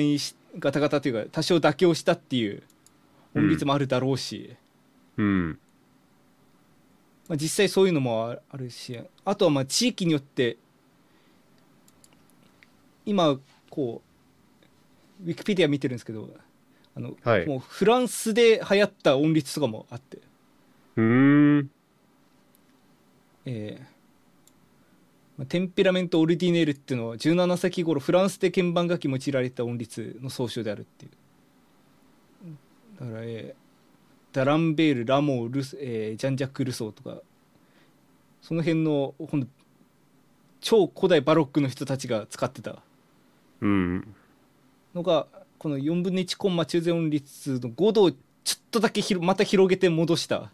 というか多少妥協したっていう音律もあるだろうし、うん、まあ、実際そういうのもあるし、あとはまあ地域によって今こうウィキペディア見てるんですけど、はい、もうフランスで流行った音律とかもあって、まあ、テンペラメント・オルディネールっていうのは17世紀頃フランスで鍵盤楽器用いられた音律の総称であるっていう。だから、ダランベール、ラモー、ジャン・ジャック・ルソーとかその辺の今度超古代バロックの人たちが使ってたのが、この4分の1コンマ中音律の5度をちょっとだけまた広げて戻した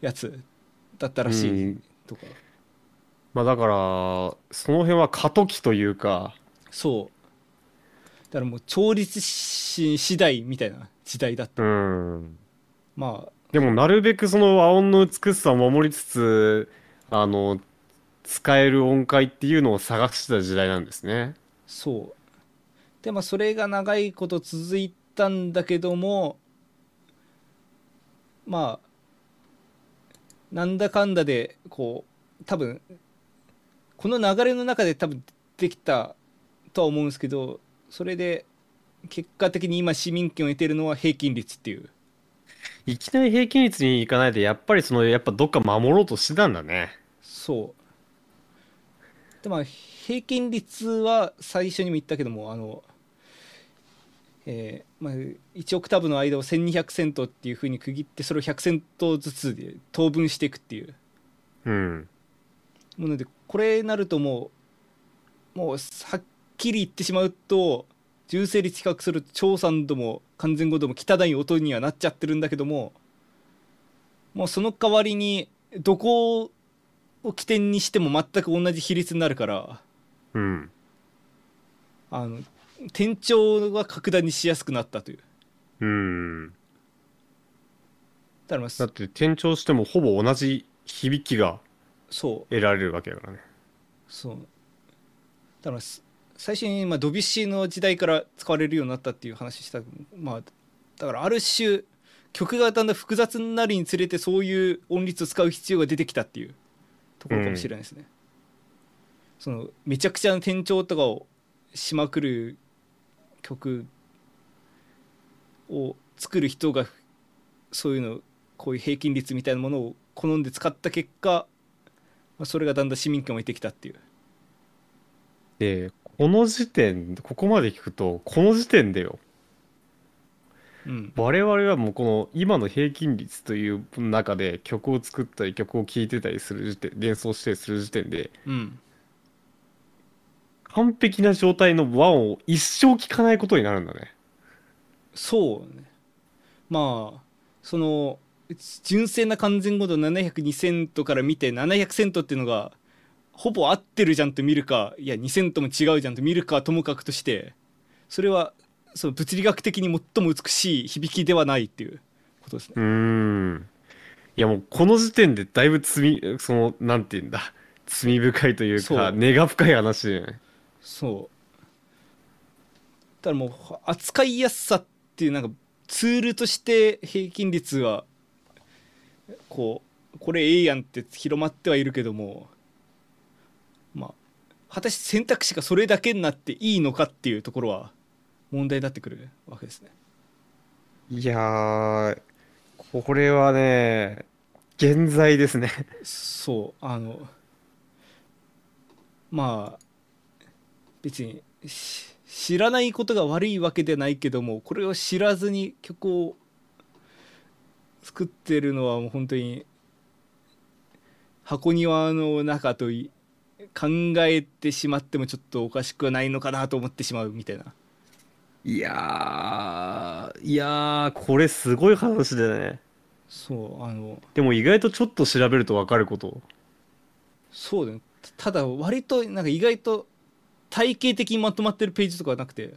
やつだったらしいとか、まあだからその辺は過渡期というか、そうだからもう調律師次第みたいな時代だった。まあでもなるべくその和音の美しさを守りつつ、使える音階っていうのを探してた時代なんですね。そう。でまあそれが長いこと続いたんだけども、まあなんだかんだでこう多分この流れの中で多分できたとは思うんですけど。それで結果的に今市民権を得てるのは平均率っていう。いきなり平均率に行かないでやっぱりそのやっぱどっか守ろうとしてたんだね。そう。でまあ平均率は最初にも言ったけどもまあ1オクターブの間を1200セントっていう風に区切ってそれを100セントずつで等分していくっていう。なのでこれなるともうはっきり言ってしまうと純正率比較すると超3度も完全5度も汚い音にはなっちゃってるんだけども、もうその代わりにどこを起点にしても全く同じ比率になるから、転調が格段にしやすくなったという。だって転調してもほぼ同じ響きが得られるわけだからね。そう。だから最初にドビュッシーの時代から使われるようになったっていう話した、まあ、だからある種曲がだんだん複雑になるにつれてそういう音律を使う必要が出てきたっていうところかもしれないですね。そのめちゃくちゃな転調とかをしまくる曲を作る人がそういうのこういう平均率みたいなものを好んで使った結果、まあ、それがだんだん市民権を得てきたっていう。でここまで聞くとこの時点でよ、我々はもうこの今の平均率という中で曲を作ったり曲を聴いてたりする時点、連想したりする時点で、完璧な状態の和音を一生聴かないことになるんだね。そうね。まあその純正な完全語度702セントから見て700セントっていうのがほぼ合ってるじゃんと見るか、いや2セントも違うじゃんと見るかともかくとして、それはその物理学的に最も美しい響きではないっていうことですね。いやもうこの時点でだいぶそのなんていうんだ、罪深いというか根が深い話だよね。そう。ただもう扱いやすさっていうなんかツールとして平均率はこうこれええやんって広まってはいるけども。まあ、果たして選択肢がそれだけになっていいのかっていうところは問題になってくるわけですね。いやーこれはね現在ですね。そうまあ別に知らないことが悪いわけではないけども、これを知らずに曲を作ってるのはもう本当に箱庭の中と考えてしまってもちょっとおかしくはないのかなと思ってしまうみたいな。いやーこれすごい話だね。そうでも意外とちょっと調べると分かること。そうだね。ただ割となんか意外と体系的にまとまってるページとかはなくて、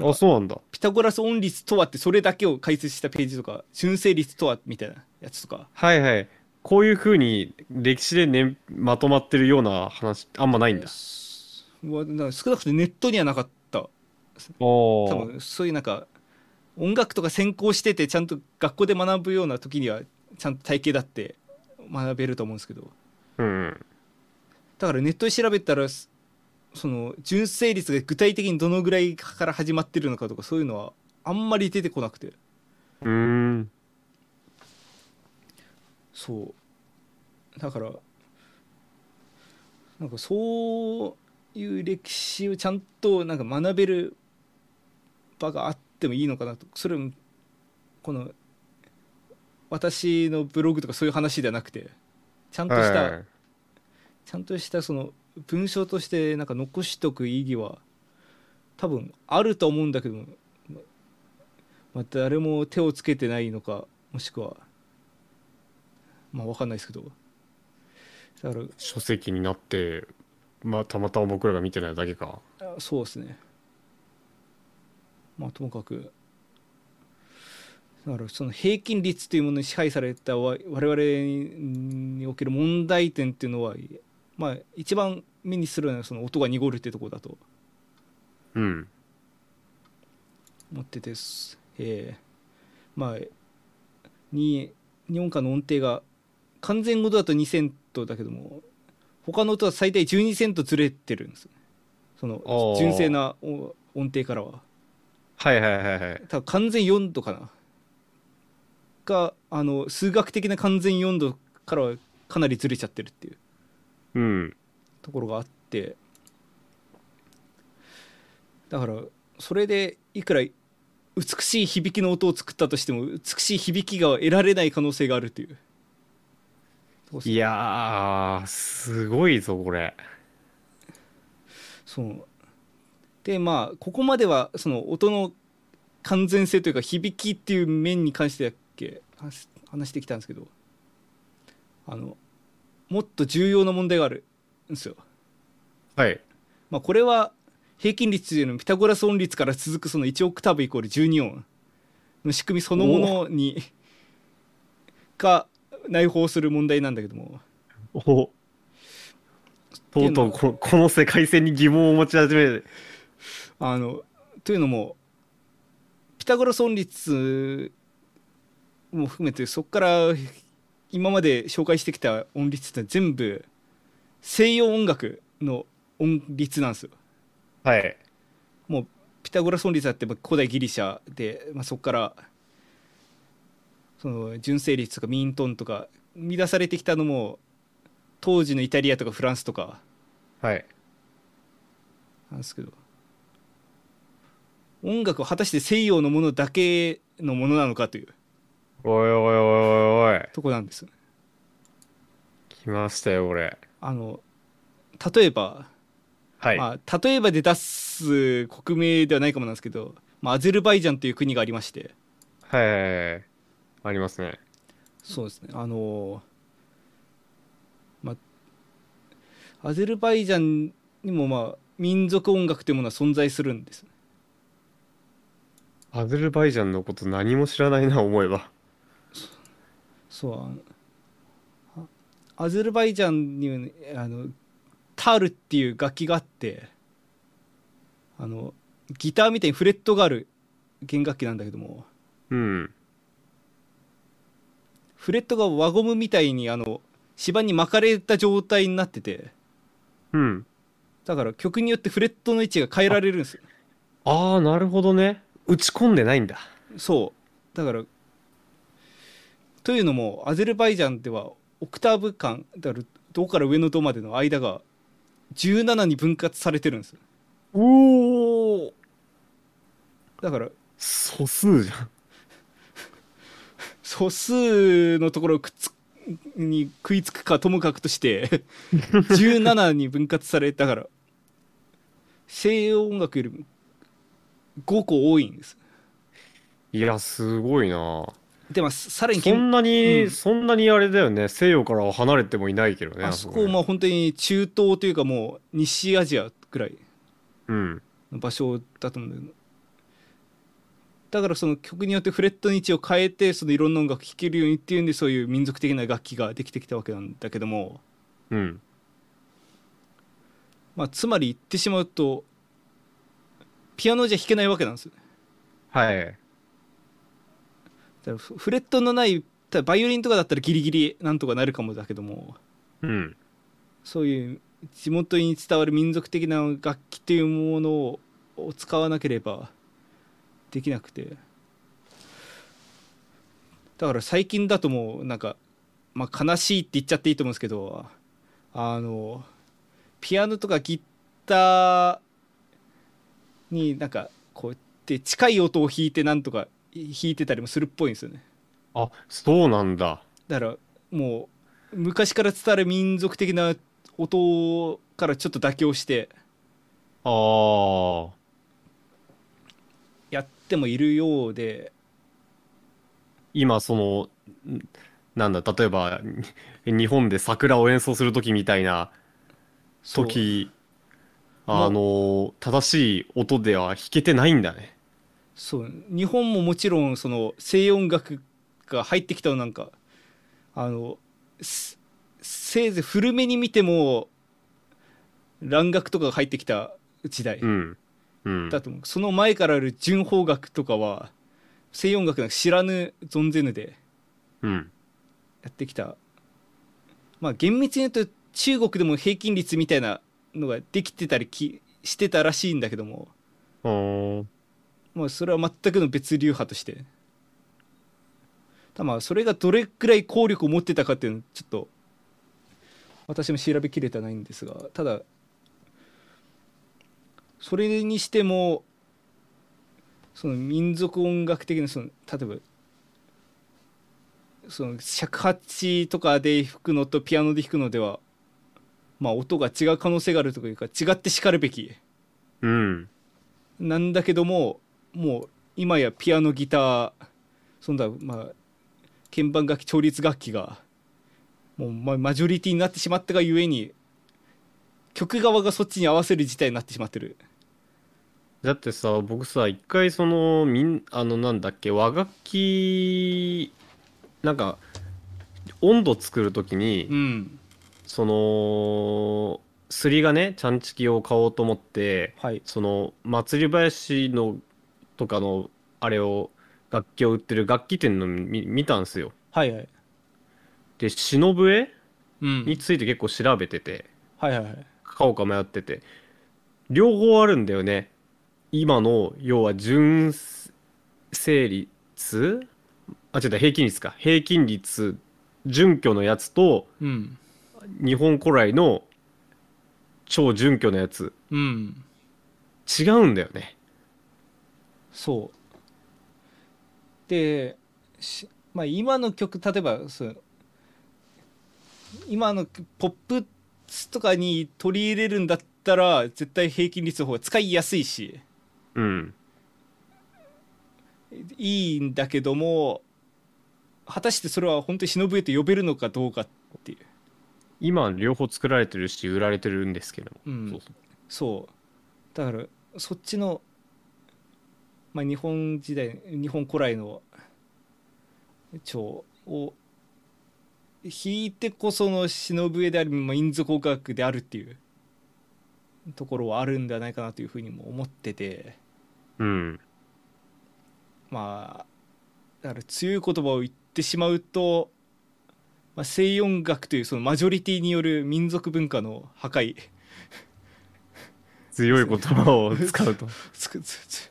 あ、そうなんだ。ピタゴラス音律とはってそれだけを解説したページとか、純正律とはみたいなやつとか、はいはい、こういう風に歴史で、ね、まとまってるような話あんまないんだ。だ少なくともネットにはなかった。多分そういうなんか音楽とか専攻しててちゃんと学校で学ぶような時にはちゃんと体系だって学べると思うんですけど、うん、だからネットで調べたらその純正率が具体的にどのぐらいから始まってるのかとかそういうのはあんまり出てこなくて、うん、そうだからなんかそういう歴史をちゃんとなんか学べる場があってもいいのかなと。それもこの私のブログとかそういう話ではなくてちゃんとした、はい、ちゃんとしたその文章としてなんか残しとく意義は多分あると思うんだけども、まあ、誰も手をつけてないのかもしくはまあ分かんないですけど、だから書籍になって、まあ、たまたま僕らが見てないだけか。そうですね。まあともかくだからその平均率というものに支配された我々における問題点っていうのは、まあ、一番目にするのはその音が濁るっていうところだと思ってて、まあに日本間の音程が完全語だと2セントだけども他の音は最大12セントずれてるんですよね、その純正な音程からは。はいはいはいはい。多分完全4度かながあの数学的な完全4度からはかなりずれちゃってるっていう、うん、ところがあって、だからそれでいくら美しい響きの音を作ったとしても美しい響きが得られない可能性があるっていう。いやーすごいぞこれ。そうでまあここまではその音の完全性というか響きっていう面に関してだっけ話してきたんですけど、あのもっと重要な問題があるんですよ。はい。まあこれは平均率というのはピタゴラス音律から続くその1オクターブイコール12音の仕組みそのものにが内包する問題なんだけども。おとうとうこの世界線に疑問を持ち始める。あのというのもピタゴラス音律も含めてそこから今まで紹介してきた音律って全部西洋音楽の音律なんですよ。はい。もうピタゴラス音律だって古代ギリシャで、まあ、そこからその純正律とかミントンとか生み出されてきたのも当時のイタリアとかフランスとか、はい、なんですけど音楽は果たして西洋のものだけのものなのかという、おいおいおいおいとこなんですよね。来ましたよ俺。あの例えば、はい、まあ、例えばで出す国名ではないかもなんですけど、まあ、アゼルバイジャンという国がありまして、はいはいはい、ありますね。そうですね。まあ、アゼルバイジャンにもまあ民族音楽というものは存在するんです。アゼルバイジャンのこと何も知らないな思えば。そうアゼルバイジャンにタールっていう楽器があって、あのギターみたいにフレットがある弦楽器なんだけども、うん、フレットが輪ゴムみたいに芝に巻かれた状態になってて、うん、だから曲によってフレットの位置が変えられるんですよ。ああなるほどね。打ち込んでないんだ。そうだからというのもアゼルバイジャンではオクターブ間だからドから上のドまでの間が17に分割されてるんですよ。おおだから素数じゃん素数のところに食いつくかともかくとして17に分割されたから西洋音楽よりも5個多いんです。いやすごいな。でもさらにそんなにあれだよね、西洋からは離れてもいないけどね。あそこまあ本当に中東というかもう西アジアくらいの場所だと思うんだけど、うん、だからその曲によってフレットの位置を変えてそのいろんな音楽聴けるようにっていうんでそういう民族的な楽器ができてきたわけなんだけども、うん、まあつまり言ってしまうとピアノじゃ弾けないわけなんですよ。はい。だからフレットのないただバイオリンとかだったらギリギリなんとかなるかもだけども、うん、そういう地元に伝わる民族的な楽器っていうものを使わなければできなくて、だから最近だともうなんか、まあ、悲しいって言っちゃっていいと思うんですけど、ピアノとかギターになんかこうやって近い音を弾いてなんとか弾いてたりもするっぽいんですよね。あ、そうなんだ。だからもう昔から伝わる民族的な音からちょっと妥協してやってもいるようで、今そのなんだ、例えば日本で桜を演奏する時みたいな時、正しい音では弾けてないんだね。そう、日本ももちろんその西洋音楽が入ってきたのなんかせいぜい古めに見ても蘭学とかが入ってきた時代、うんうん、だと思う。その前からある純邦楽とかは西洋音楽なんか知らぬ存ぜぬでやってきた、うん、まあ厳密に言うと中国でも平均率みたいなのができてたりしてたらしいんだけども、まあ、それは全くの別流派として、まあそれがどれくらい効力を持ってたかっていうのはちょっと私も調べきれてないんですが、ただそれにしてもその民族音楽的なその例えばその尺八とかで弾くのとピアノで弾くのではまあ音が違う可能性があるというか、違ってしかるべき、うん、なんだけども、もう今やピアノギターそんなまあ鍵盤楽器調律楽器がもうマジョリティになってしまったがゆえに曲側がそっちに合わせる事態になってしまってる。だってさ、僕さ一回そのなんだっけ、和楽器なんか音頭作るときに、うんそのすりがねちゃんちきを買おうと思って、はい、その祭り林のとかのあれを楽器を売ってる楽器店の見たんですよ。はいはい。で篠笛、うん、について結構調べてて、はいはいはい、買おうか迷ってて、両方あるんだよね。今の要は純正率、平均率か、平均率準拠のやつと、うん日本古来の超準拠のやつ、うん、違うんだよね。そうで、まあ、今の曲例えば今のポップとかに取り入れるんだったら絶対平均率の方が使いやすいし、うん、いいんだけども果たしてそれは本当に忍ぶと呼べるのかどうかっていう。今両方作られてるし売られてるんですけども、うん、そうだからそっちの、まあ、日本古来の調を弾いてこその忍笛であり、まあ、民族音楽であるっていうところはあるんではないかなというふうにも思ってて、うん、まあだから強い言葉を言ってしまうとまあ、西洋音楽というそのマジョリティによる民族文化の破壊強い言葉を使うと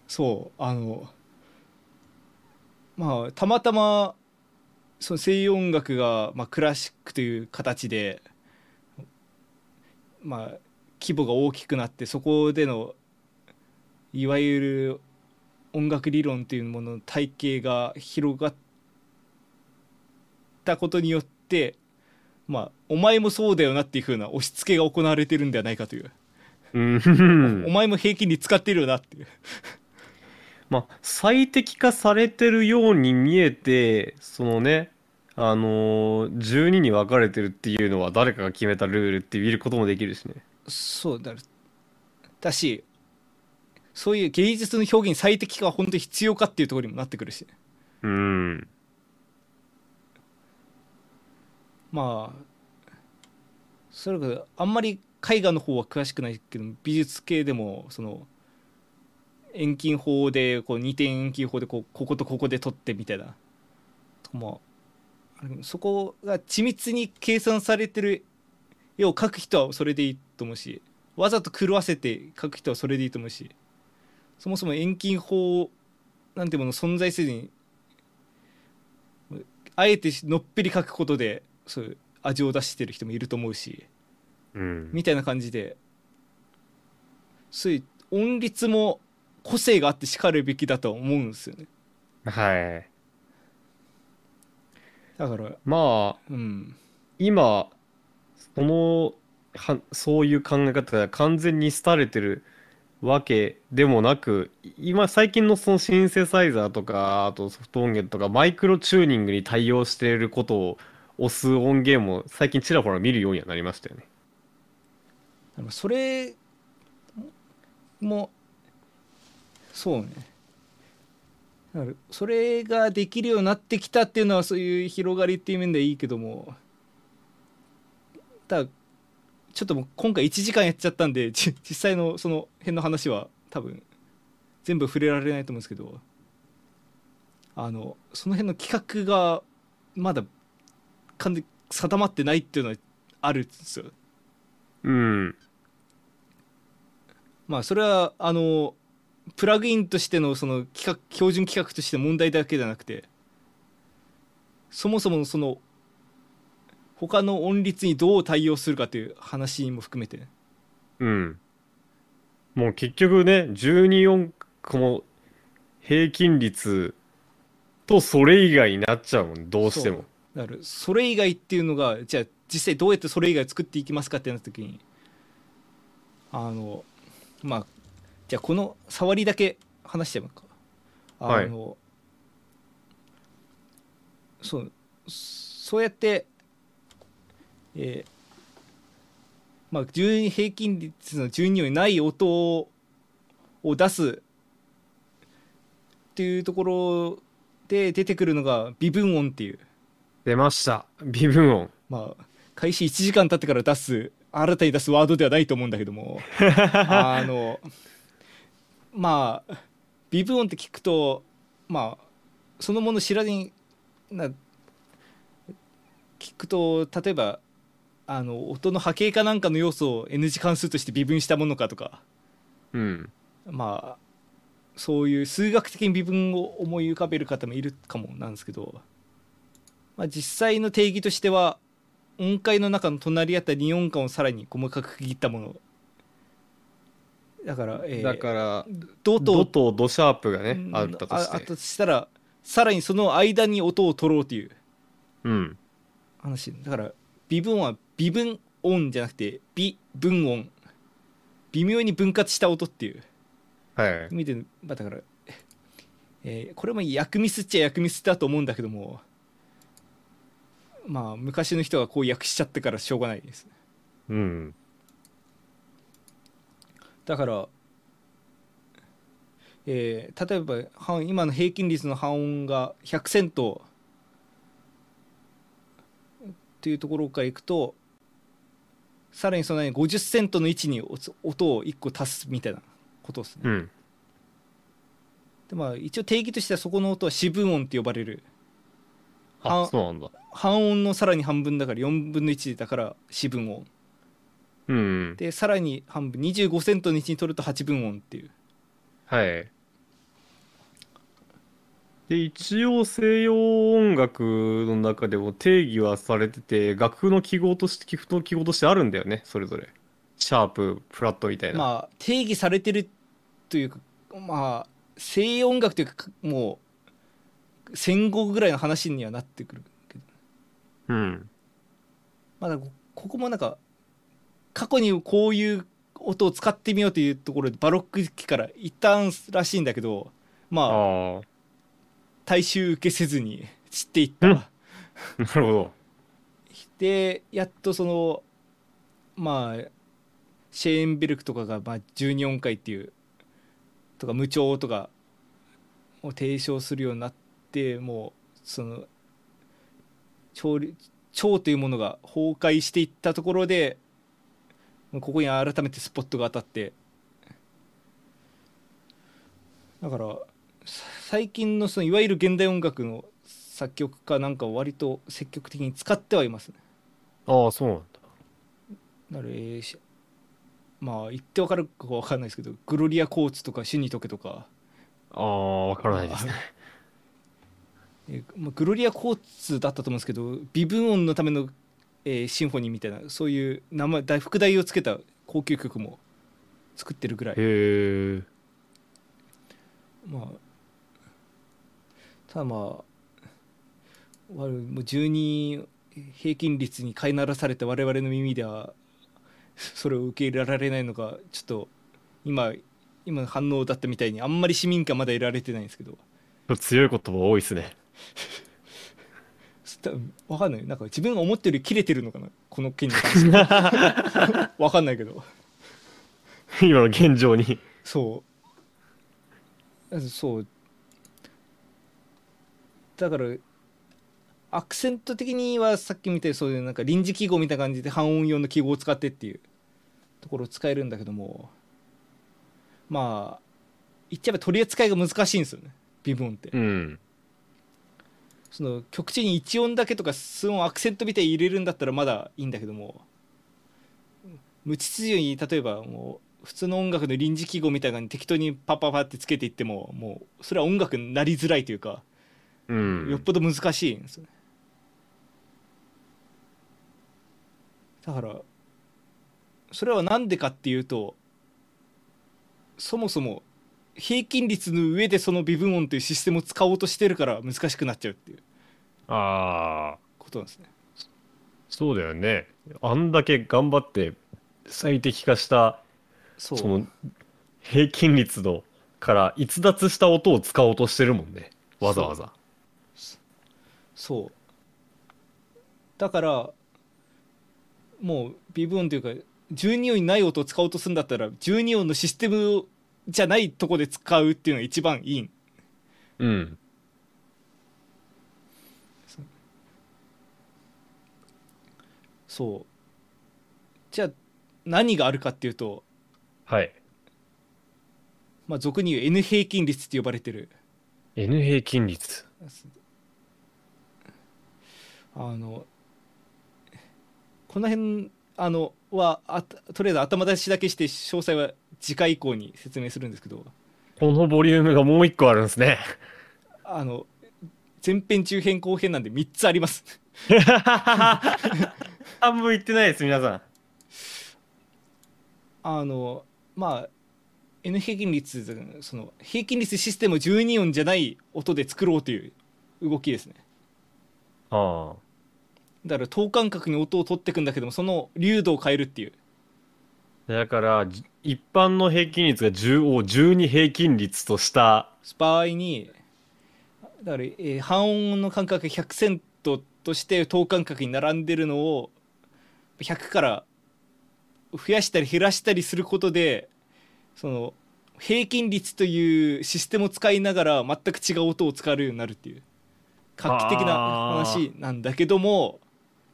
そうまあたまたまその西洋音楽が、まあ、クラシックという形でまあ規模が大きくなって、そこでのいわゆる音楽理論というものの体系が広がったことによって、まあ、お前もそうだよなっていう風な押し付けが行われてるんではないかというお前も平均に使ってるよなっていうまあ最適化されてるように見えて、そのね12に分かれてるっていうのは誰かが決めたルールって言えることもできるしね。そうだし、そういう芸術の表現に最適化は本当に必要かっていうところにもなってくるし、まあそれがあんまり絵画の方は詳しくないけど、美術系でもその遠近法でこう2点遠近法でこうこことここで撮ってみたいなとかもそこが緻密に計算されてる絵を描く人はそれでいいと思うし、わざと狂わせて描く人はそれでいいと思うし、そもそも遠近法なんてもの存在せずにあえてのっぺり描くことでそういう味を出してる人もいると思うし、うん、みたいな感じでそういう音律も個性があってしかるべきだと思うんですよね。はい。だからまあ、うん、今そのそういう考え方が完全に廃れてるわけでもなく、今最近のそのシンセサイザーとかあとソフト音源とかマイクロチューニングに対応していることを押す音源も最近ちらほら見るようにはなりましたよね。それもそうね。だからそれができるようになってきたっていうのはそういう広がりっていう面ではいいけども、ただちょっともう今回1時間やっちゃったんで実際のその辺の話は多分全部触れられないと思うんですけど、その辺の企画がまだ完全に定まってないっていうのはあるんですよ。うん。まあそれはプラグインとしてのその標準規格として問題だけじゃなくて、そもそもその他の音律にどう対応するかという話も含めて、うん、もう結局ね12音この平均律とそれ以外になっちゃうもんどうしても。だからそれ以外っていうのがじゃあ実際どうやってそれ以外作っていきますかってなった時にまあじゃあこの触りだけ話してもらうか。はい、そうやって、まあ平均率の12音にない音を出すっていうところで出てくるのが微分音っていう。出ました微分音。まあ開始1時間経ってから新たに出すワードではないと思うんだけどもまあ微分音って聞くとまあそのもの知らずに聞くと例えば音の波形かなんかの要素を N 次関数として微分したものかとか、うん、まあそういう数学的に微分を思い浮かべる方もいるかもなんですけど、まあ、実際の定義としては音階の中の隣り合った2音間をさらに細かく区切ったものだからドとドシャープがねあったとしてしたらさらにその間に音を取ろうという話、うん、だから微分は微分音じゃなくて微分音、微妙に分割した音っていう、はい、見て、まあ、だから、これも薬ミスっちゃ薬ミスだと思うんだけども、まあ昔の人がこう訳しちゃってからしょうがないですね。うん。だから、例えば今の平均率の半音が100セントというところからいくと、さらにその50セントの位置に音を1個足すみたいなことですね。うん、でまあ一応定義としてはそこの音は四分音って呼ばれる。あ、そうなんだ。半音のさらに半分だから4分の1だから四分音。うん、でさらに半分25セントの位置に取ると8分音っていう。はいで一応西洋音楽の中でも定義はされてて、楽譜の記号としてあるんだよね、それぞれシャープフラットみたいな。まあ定義されてるというか、まあ西洋音楽というかもう戦後ぐらいの話にはなってくるけど、うんまだここもなんか過去にこういう音を使ってみようというところでバロック期から一旦らしいんだけど、まあ大衆受けせずに散っていった。なるほど。でやっとそのまあシェーンベルクとかがまあ12音階っていうとか無調とかを提唱するようになって、もうその調というものが崩壊していったところで。ここに改めてスポットが当たって、だから最近のそのいわゆる現代音楽の作曲家なんかを割と積極的に使ってはいますね。ああ、そうなんだ。なるまあ言って分かるか分かんないですけど、グロリア・コーツとか死にとけとか。ああ、分からないですね。まあ、グロリア・コーツだったと思うんですけど、微分音のための、シンフォニーみたいな、そういう名前副題をつけた高級曲も作ってるぐらい。へえ。まあただまあもう12平均率に飼いならされた我々の耳ではそれを受け入れられないのがちょっと今の反応だったみたいに、あんまり市民感まだ得られてないんですけど。強い言葉多いですね。わかんない、なんか自分が思ったより切れてるのかな、この件に関しては。わかんないけど今の現状に。そうだからアクセント的にはさっきみたいにそういうなんか臨時記号みたいな感じで半音用の記号を使ってっていうところを使えるんだけども、まあ言っちゃえば取り扱いが難しいんですよね、微分音って。うん、その局地に1音だけとか数音アクセントみたいに入れるんだったらまだいいんだけども、無秩序に例えばもう普通の音楽の臨時記号みたいなのに適当にパッパッパッってつけていっても、もうそれは音楽になりづらいというか、うん、よっぽど難しいんですよね。だからそれは何でかっていうと、そもそも平均率の上でその微分音というシステムを使おうとしてるから難しくなっちゃうっていうことなんですね。そうだよね。あんだけ頑張って最適化したその平均率のから逸脱した音を使おうとしてるもんね、わざわざ。そうだからもう微分音というか12音にない音を使おうとするんだったら、12音のシステムをじゃないとこで使うっていうのが一番いい。うん。そう。じゃあ何があるかっていうと、はい。まあ俗に言う N 平均率って呼ばれてる。N 平均率。この辺とりあえず頭出しだけして詳細は次回以降に説明するんですけど、このボリュームがもう一個あるんですね。前編中編後編なんで3つあります半分言ってないです皆さん。まあ N 平均率、その平均率システムを12音じゃない音で作ろうという動きですね。ああ、だから等間隔に音を取っていくんだけども、その流度を変えるっていう。だから一般の平均率が10を12平均率とした場合に、だから、半音の間隔が100セントとして等間隔に並んでるのを100から増やしたり減らしたりすることで、その平均率というシステムを使いながら全く違う音を使えるようになるっていう画期的な話なんだけども、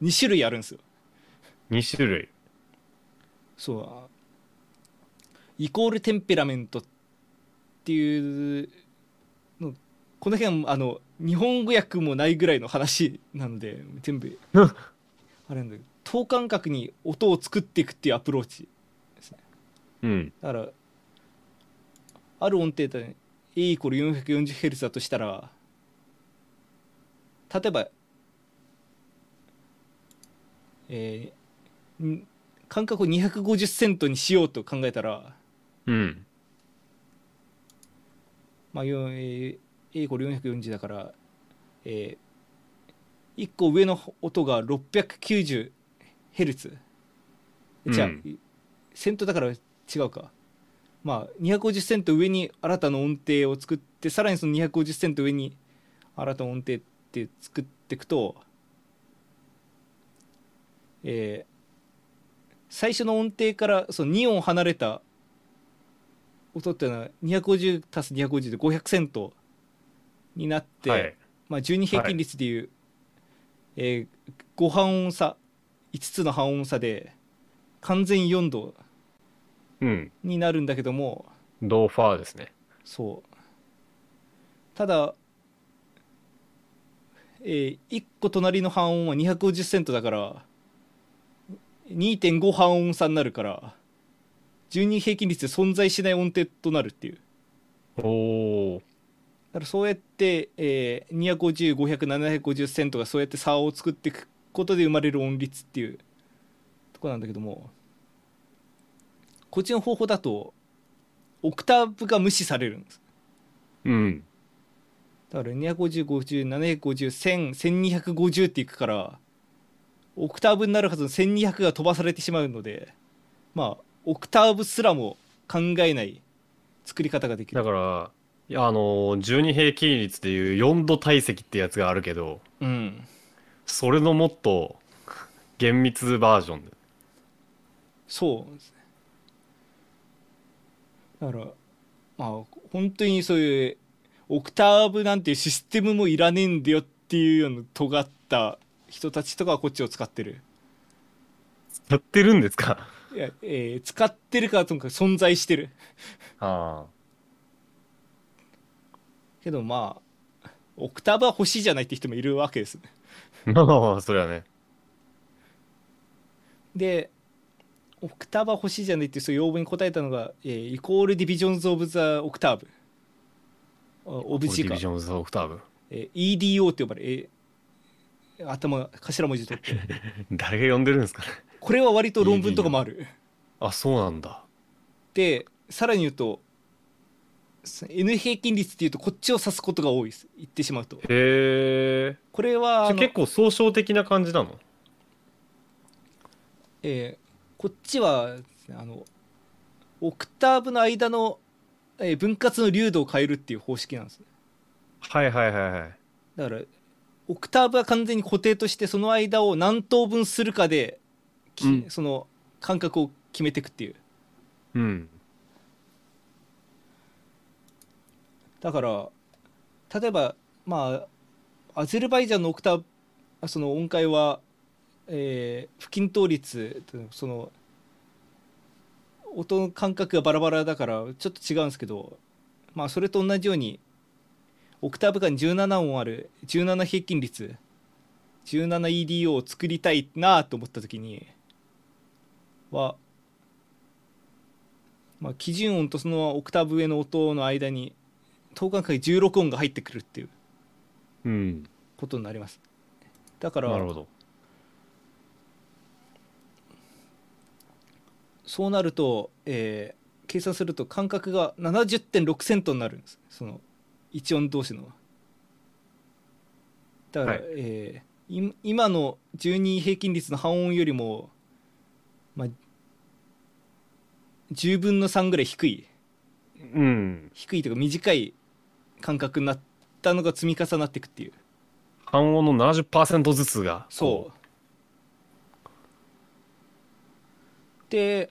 2種類あるんですよ。2種類。そう、イコールテンペラメントっていうの、この辺は日本語訳もないぐらいの話なので全部あれなんだけど、等間隔に音を作っていくっていうアプローチですね。うん、だからある音程で A イコール 440Hz だとしたら、例えば、間隔を250セントにしようと考えたら、うん、まあ、A イコール440だから、1個上の音が690ヘルツ。じゃあ、うん、セントだから違うか。まあ、250セント上に新たな音程を作って、さらにその250セント上に新たな音程って作っていくと、最初の音程からその2音離れた音っていうのは 250+250 で500セントになって、はい、まあ、12平均率でいう、はい、5半音差、5つの半音差で完全4度になるんだけども、うん、ドファーですね。そう。ただ1個隣の半音は250セントだから 2.5 半音差になるから12平均率で存在しない音程となるっていう。おだからそうやって、250、500、750セントがそうやって差を作っていくことで生まれる音律っていうとこなんだけども、こっちの方法だとオクターブが無視されるんです。うん。だから250、50、750、1000、1250っていくからオクターブになるはずの1200が飛ばされてしまうので、まあオクターブすらも考えない作り方ができる。だから12平均率でいう4度体積ってやつがあるけど、うん、それのもっと厳密バージョンで。そうですね。だからまあ本当にそういうオクターブなんていうシステムもいらねえんだよっていうような尖った人たちとかはこっちを使ってる。使ってるんですか？いや、使ってるかとにかく存在してる。ああ。けどまあオクターブは欲しいじゃないって人もいるわけです。まあそれはね。でオクターブは欲しいじゃないっていう要望に応えたのが、イコールディビジョンズ・オブ・ザ・オクターブオブジーか EDO って呼ばれ、頭頭文字取って誰が呼んでるんですかね。これは割と論文とかもある。あ、そうなんだ。でさらに言うとN 平均率っていうとこっちを指すことが多いです。言ってしまうと。へえ。これは結構総称的な感じなの？こっちはオクターブの間の、分割の粒度を変えるっていう方式なんですね。はいはいはいはい。だからオクターブは完全に固定として、その間を何等分するかで、うん、その間隔を決めていくっていう。うん。だから例えばまあアゼルバイジャンのオクターブ、その音階は、不均等率、その音の間隔がバラバラだからちょっと違うんですけど、まあそれと同じようにオクターブ間に17音ある17平均率 17EDO を作りたいなと思った時には、まあ、基準音とそのオクターブ上の音の間に等間隔に16音が入ってくるっていう、うん、ことになります。だからなるほど。そうなると、計算すると間隔が 70.6 セントになるんです。その1音同士の。だから、はい、今の12平均率の半音よりも、まあ、10分の3ぐらい低い、うん、低いというか短い間隔になったのが積み重なっていくっていう。半音の 70% ずつが。そうで、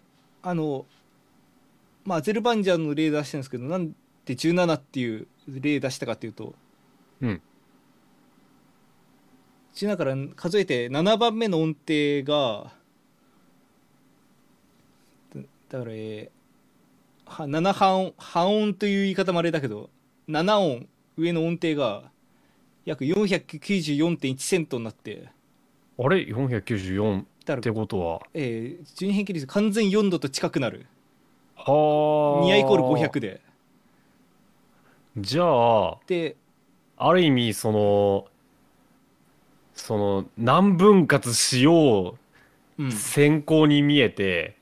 まあアゼルバイジャンの例出してるんですけど、なんで17っていう例出したかっていうと、うん、17から数えて7番目の音程がだから、7半音という言い方もあれだけど、7音上の音程が約 494.1 セントになって、あれ 494 ってことは、12平均率完全4度と近くなる。はあ。2i イコール500で。じゃあである意味その何分割しよう先行に見えて、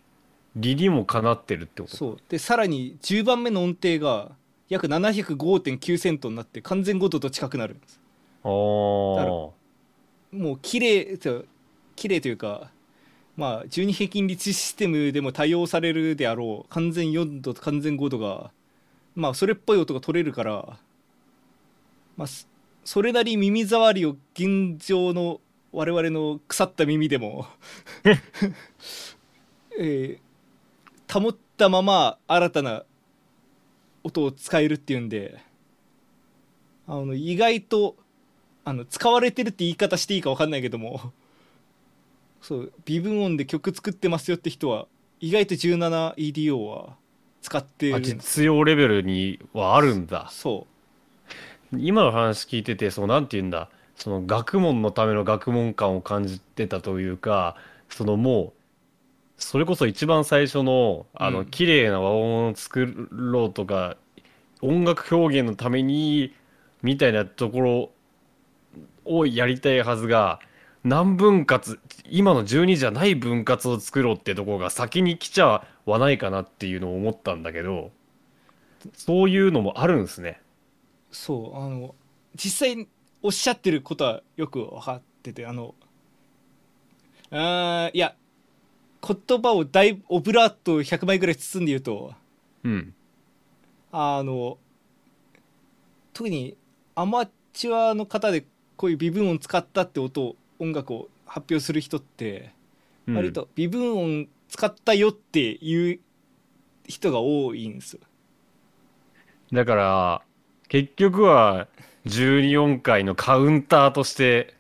うん、理にもかなってるってこと。そうでさらに10番目の音程が約 705.9 セントになって完全5度と近くなるんです。ああ。もう綺麗というか、まあ12平均率システムでも対応されるであろう完全4度と完全5度が、まあそれっぽい音が取れるから、まあそれなり耳障りを現状の我々の腐った耳でも保ったまま新たな音を使えるっていうんで、意外と使われてるって言い方していいか分かんないけども、そう微分音で曲作ってますよって人は意外と 17EDO は使ってる。実用レベルにはあるんだ。そう今の話聞いてて、そうなんて言うんだ、その学問のための学問感を感じてたというか、そのもうそれこそ一番最初のうん綺麗な和音を作ろうとか音楽表現のためにみたいなところをやりたいはずが、何分割今の12じゃない分割を作ろうってところが先に来ちゃわないかなっていうのを思ったんだけど、そういうのもあるんですね。そう実際おっしゃってることはよく分かってて、いや言葉をオブラート100枚ぐらい包んで言うと、うん、特にアマチュアの方でこういう微分音使ったって音楽を発表する人って、うん、割と微分音使ったよっていう人が多いんですよ。だから結局は12音階のカウンターとして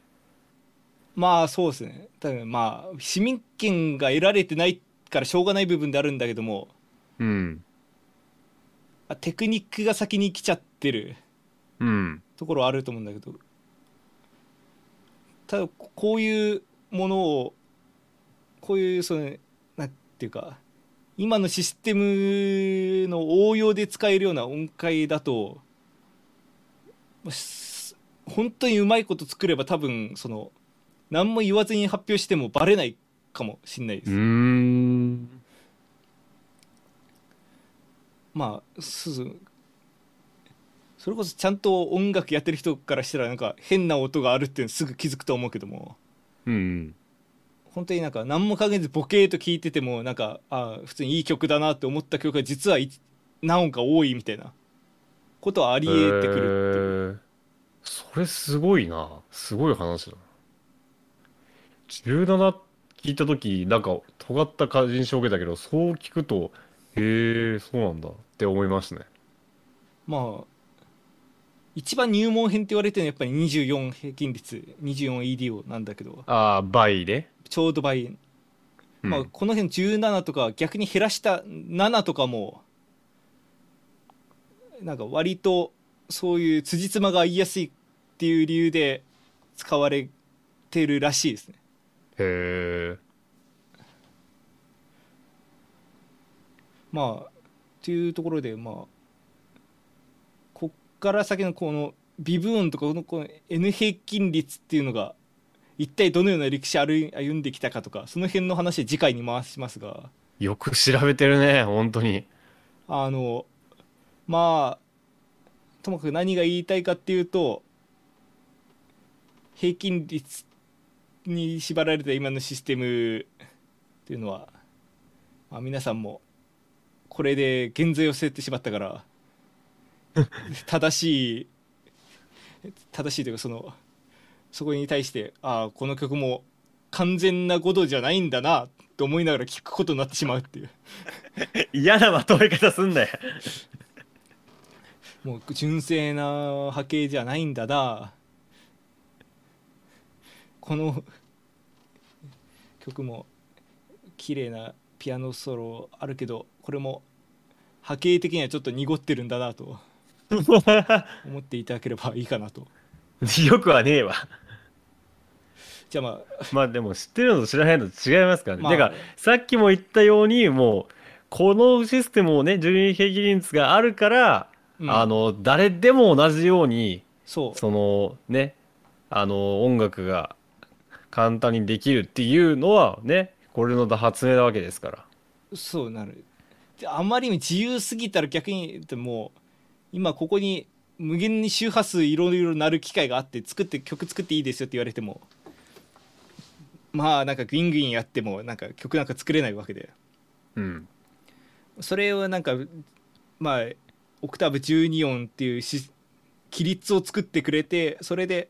まあそうですね。多分まあ市民権が得られてないからしょうがない部分であるんだけども、うん、テクニックが先に来ちゃってる、うん、ところはあると思うんだけど、ただこういうものをこういうそのなんていうか今のシステムの応用で使えるような音階だと本当にうまいこと作れば多分その何も言わずに発表してもバレないかもしれないです。まあそれこそちゃんと音楽やってる人からしたらなんか変な音があるっていうのすぐ気づくと思うけども、うん、本当になんか何も考えずボケーと聞いててもなんか普通にいい曲だなって思った曲が実は何音か多いみたいなことはあり得てくるっていう、それすごいな。すごい話だな。17聞いた時なんか尖った印象を受けたけど、そう聞くとへえそうなんだって思いますね。まあ一番入門編って言われてるのはやっぱり24平均率 24EDO なんだけど、倍でちょうど倍、うん、まあこの辺17とか逆に減らした7とかもなんか割とそういう辻褄が合いやすいっていう理由で使われてるらしいですね。へえ。まあっていうところで、まあこっから先のこの微分音とかこの N 平均率っていうのが一体どのような歴史歩んできたかとか、その辺の話は次回に回しますが。よく調べてるね本当に。まあともかく何が言いたいかっていうと、平均率に縛られた今のシステムっていうのは、まあ、皆さんもこれで減税を捨ててしまったから正しいというか、そこに対してこの曲も完全なことじゃないんだなと思いながら聴くことになってしまうっていう嫌なまとめ方すんなよもう純正な波形じゃないんだな、この曲も綺麗なピアノソロあるけどこれも波形的にはちょっと濁ってるんだなと思っていただければいいかなとよくはねえわじゃあまあでも知ってるのと知らないのと違いますからね。だからさっきも言ったようにもうこのシステムをね12平均率があるから、うん、誰でも同じようにそのね音楽が簡単にできるっていうのはねこれの発明なわけですから。そうなる。あまりに自由すぎたら逆にもう今ここに無限に周波数いろいろなる機会があって曲作っていいですよって言われてもまあなんかグイングインやってもなんか曲なんか作れないわけで、うん、それをなんかまあオクターブ12音っていう規律を作ってくれて、それで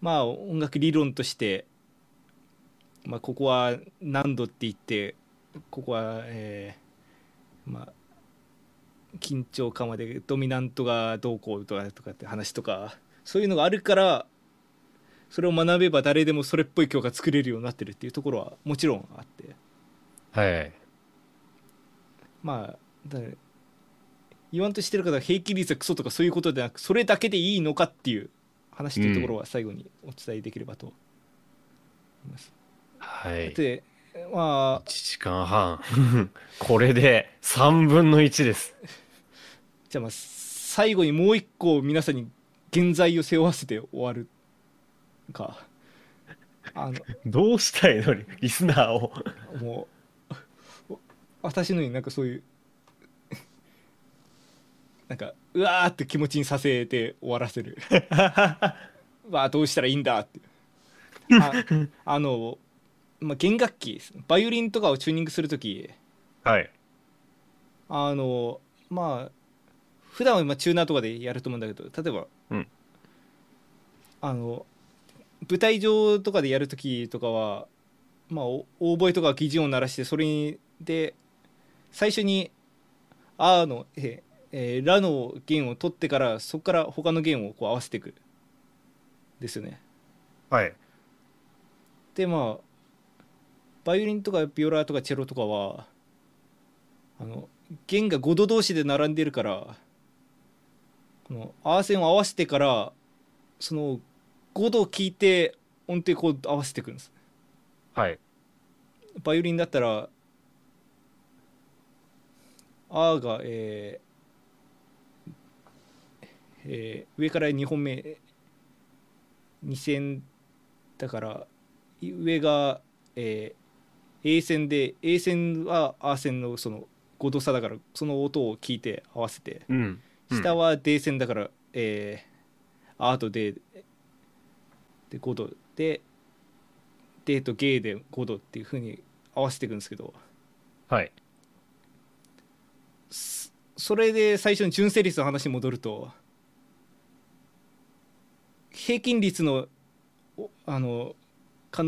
まあ音楽理論として、まあ、ここは何度って言ってここは、まあ緊張感までドミナントがどうこうとかって話とかそういうのがあるから、それを学べば誰でもそれっぽい曲が作れるようになってるっていうところはもちろんあって、はい、まあだから言わんとしてる方は平均率はクソとかそういうことでなく、それだけでいいのかっていう話というところは最後にお伝えできればと思います。はい。で、まあ、1時間半これで3分の1です。じゃあ、まあ最後にもう一個皆さんに原罪を背負わせて終わるか。どうしたいのにリスナーをもう私のようになんかそういうなんかうわーって気持ちにさせて終わらせるまあどうしたらいいんだってまあ、弦楽器です。バイオリンとかをチューニングするとき、はい、まあ普段は今チューナーとかでやると思うんだけど、例えば、うん、舞台上とかでやるときとかは、まあ、オーボエとか擬人音鳴らして、それで最初に「あ」の「ラ」の弦を取ってから、そこから他の弦をこう合わせていくですよね。はい。で、まあバイオリンとかビオラとかチェロとかは弦が5度同士で並んでいるから、この合わせを合わせてから、その5度を聞いて音程こう合わせていくんです。はい。バイオリンだったら「あ」が上から2本目2線だから、上がA 線で、 A 線は A 線のその5度差だから、その音を聞いて合わせて、うんうん、下は D 線だから、A と D で5度で D と G で5度っていう風に合わせていくんですけど、はい、それで最初に純正率の話に戻ると、平均率の完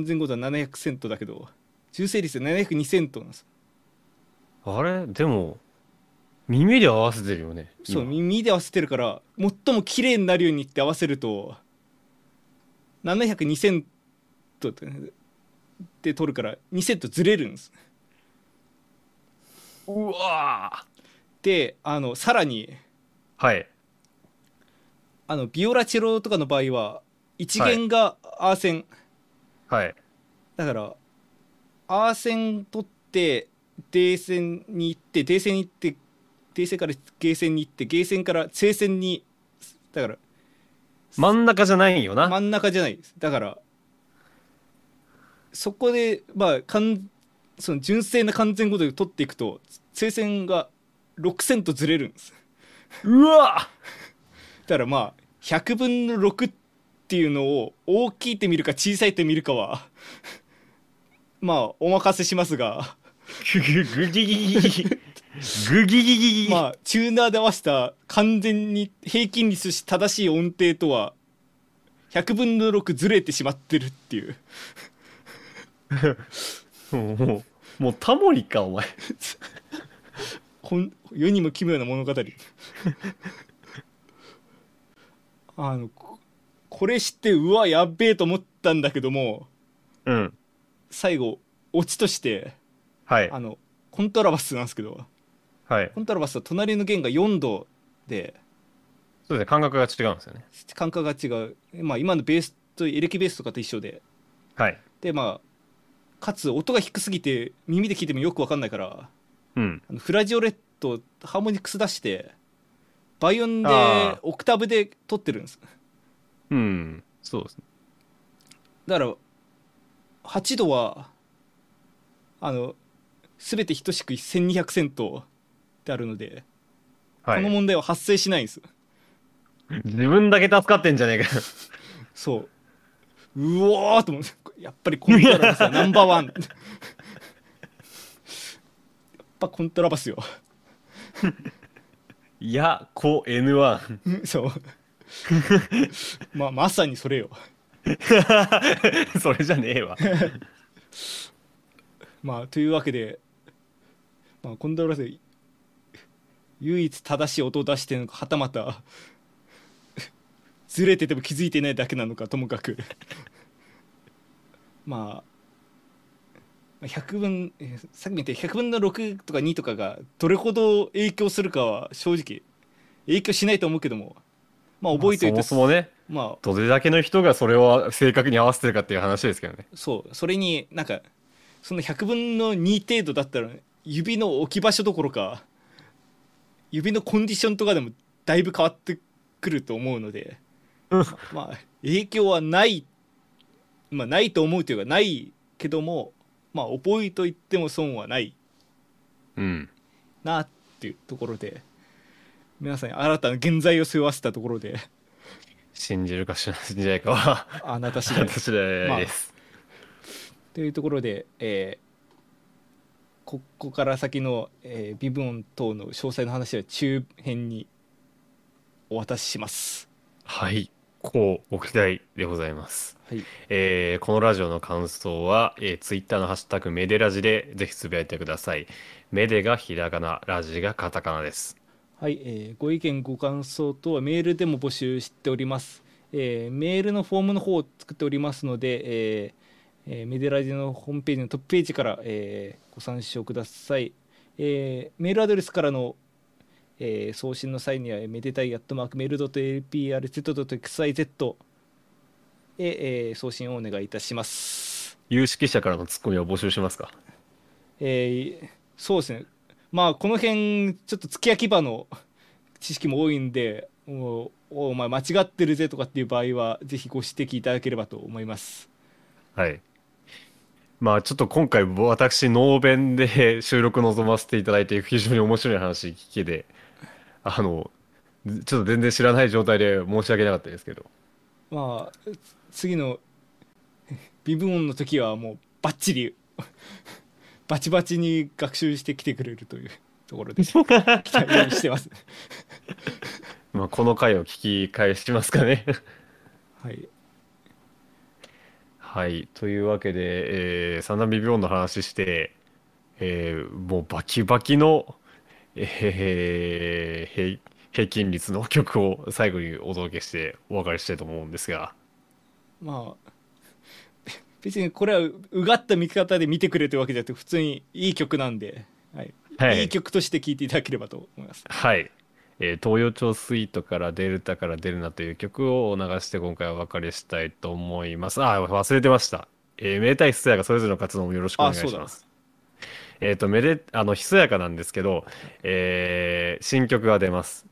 全5度は700セントだけど、純正率は702セントなんです。あれでも耳で合わせてるよね。そう、耳で合わせてるから、最も綺麗になるようにって合わせると702セントで取るから、2セントずれるんです。うわー。でさらに、はい、ビオラチェロとかの場合は1弦がアーセン、はいはい、だからアー線取ってデー線に行って、デー線に行って、デー線からゲー線に行って、ゲー線から正線に、だから真ん中じゃないよな。真ん中じゃないです。だからそこでまあその純正な完全5度で取っていくと、正線が6セントずれるんです。うわだからまあ100分の6っていうのを大きい手見るか小さい手見るかはまあお任せしますがグギギギギグギギギギ、まあチューナーで合わせた完全に平均率し正しい音程とは100分の6ずれてしまってるっていうもうタモリかお前世にも奇妙な物語これ知って、うわやっべえと思ったんだけども、うん、最後オチとして、はい、コントラバスなんですけど、はい、コントラバスは隣の弦が4度で、そうですね、感覚が違うんですよね。感覚が違う。まあ今のベースとエレキベースとかと一緒で、はい、でまあかつ音が低すぎて耳で聞いてもよく分かんないから、うん、フラジオレットハーモニクス出して倍音でオクターブで撮ってるんです。うん、そうですね。だから8度は全て等しく1200セントってあるので、はい、この問題は発生しないんです。自分だけ助かってんじゃねえかそううおーと思って、やっぱりコントラバスはナンバーワンやっぱコントラバスよいやこ N1 そうまさにそれよそれじゃねえわまあというわけで、まあ、コントラバスで唯一正しい音を出してるのか、はたまたずれてても気づいてないだけなのか、ともかくまあさっき言った100分の6とか2とかがどれほど影響するかは正直影響しないと思うけども、まあ覚えておいて、そもそもね、まあ、どれだけの人がそれを正確に合わせてるかっていう話ですけどね。そう、それになんかその100分の2程度だったら指の置き場所どころか指のコンディションとかでもだいぶ変わってくると思うので、うん、まあ影響はない、まあ、ないと思うというかないけども、まあ覚えといっても損はない、うん、なっていうところで、皆さんに新たな原罪を背負わせたところで。信じるか信じないかはあなた次第です。というところで、ここから先の、微分等の詳細の話は中編にお渡しします。はい、こうご期待でございます。はい、このラジオの感想は、Twitter のハッシュタグメデラジでぜひつぶやいてください。メデがひらがな、ラジがカタカナです。はい、ご意見ご感想等はメールでも募集しております、メールのフォームの方を作っておりますので、メデラジのホームページのトップページから、ご参照ください、メールアドレスからの、送信の際にはめでたい@mail.aprz.xyz へ、送信をお願いいたします。有識者からのツッコミを募集しますか？そうですね、まあこの辺ちょっと付け焼き場の知識も多いんで、 お前間違ってるぜとかっていう場合はぜひご指摘いただければと思います。はい、まあちょっと今回私能弁で収録臨ませていただいて非常に面白い話聞けて、ちょっと全然知らない状態で申し訳なかったですけど、まあ次の微分音の時はもうバッチリバチバチに学習してきてくれるというところで期待してますまあこの回を聞き返しますかねはい、はい、というわけで、サンダビビオンの話して、もうバキバキの、平均率の曲を最後にお届けしてお別れしたいと思うんですが、まあ別にこれはうがった見方で見てくれというわけじゃなくて普通にいい曲なんで、はいはい、いい曲として聴いていただければと思います。はい、東洋町スイートからデルタから出るなという曲を流して今回はお別れしたいと思います。あ、忘れてました。めでたいひそやかそれぞれの活動もよろしくお願いします。ひそやかなんですけど、新曲が出ます。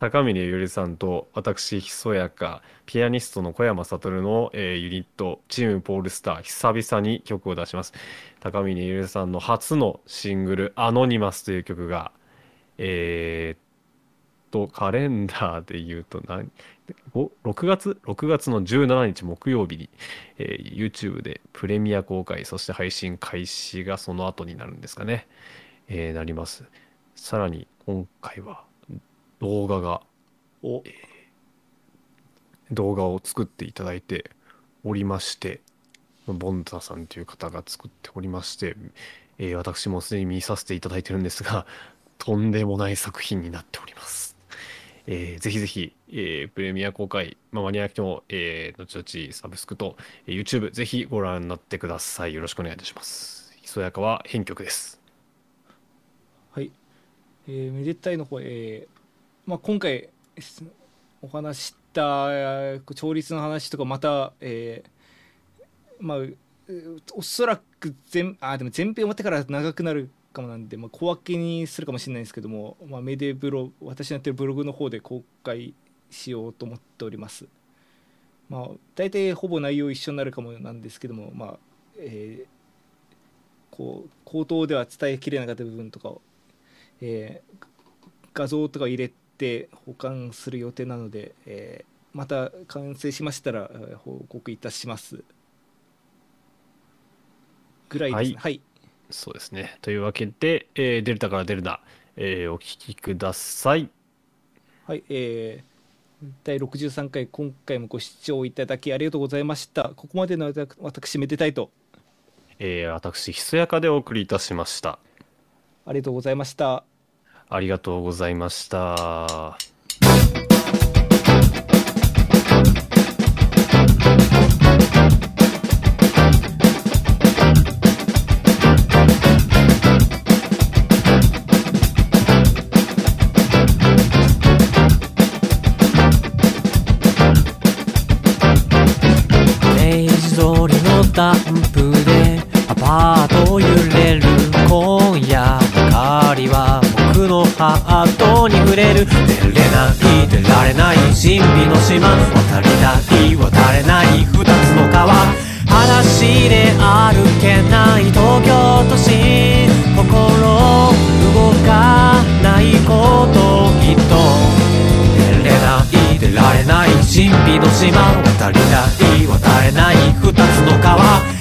高峰ゆりさんと私ひそやかピアニストの小山悟の、ユニットチームポールスター久々に曲を出します。高峰ゆりさんの初のシングルアノニマスという曲がカレンダーで言うと6月の17日木曜日に、YouTube でプレミア公開、そして配信開始がその後になるんですかね、なります。さらに今回は動画が、動画を作っていただいておりまして、ボンタさんという方が作っておりまして、私もすでに見させていただいてるんですが、とんでもない作品になっております、ぜひぜひ、プレミア公開、まあ、間に合わなくても、後々サブスクと、YouTube ぜひご覧になってください。よろしくお願いいたします。ひそやかは編曲です。はい、めでたいの方、まあ、今回お話した調律の話とかまた、まあおそらくでも前編終わってから長くなるかもなんで、まあ、小分けにするかもしれないんですけども、まあ、メデブロ私のやってるブログの方で公開しようと思っております。まあ大体ほぼ内容一緒になるかもなんですけども、まあこう口頭では伝えきれなかった部分とかを、画像とか入れて保管する予定なので、また完成しましたら報告いたしますぐらいですね。はい、はい、そうですね。というわけで、デルタから出るな、お聞きください。はい、第63回今回もご視聴いただきありがとうございました。ここまでの私めでたいと、私ひそやかでお送りいたしました。ありがとうございました。ありがとうございました。タンプでアパート揺れる。今夜ばかりは僕のハートに触れる。出れない出られない神秘の島、渡りたい渡れない二つの川、裸足で歩けない東京都心、心動かないこときっと。出れない出られない神秘の島、渡りたい渡れない二つの川。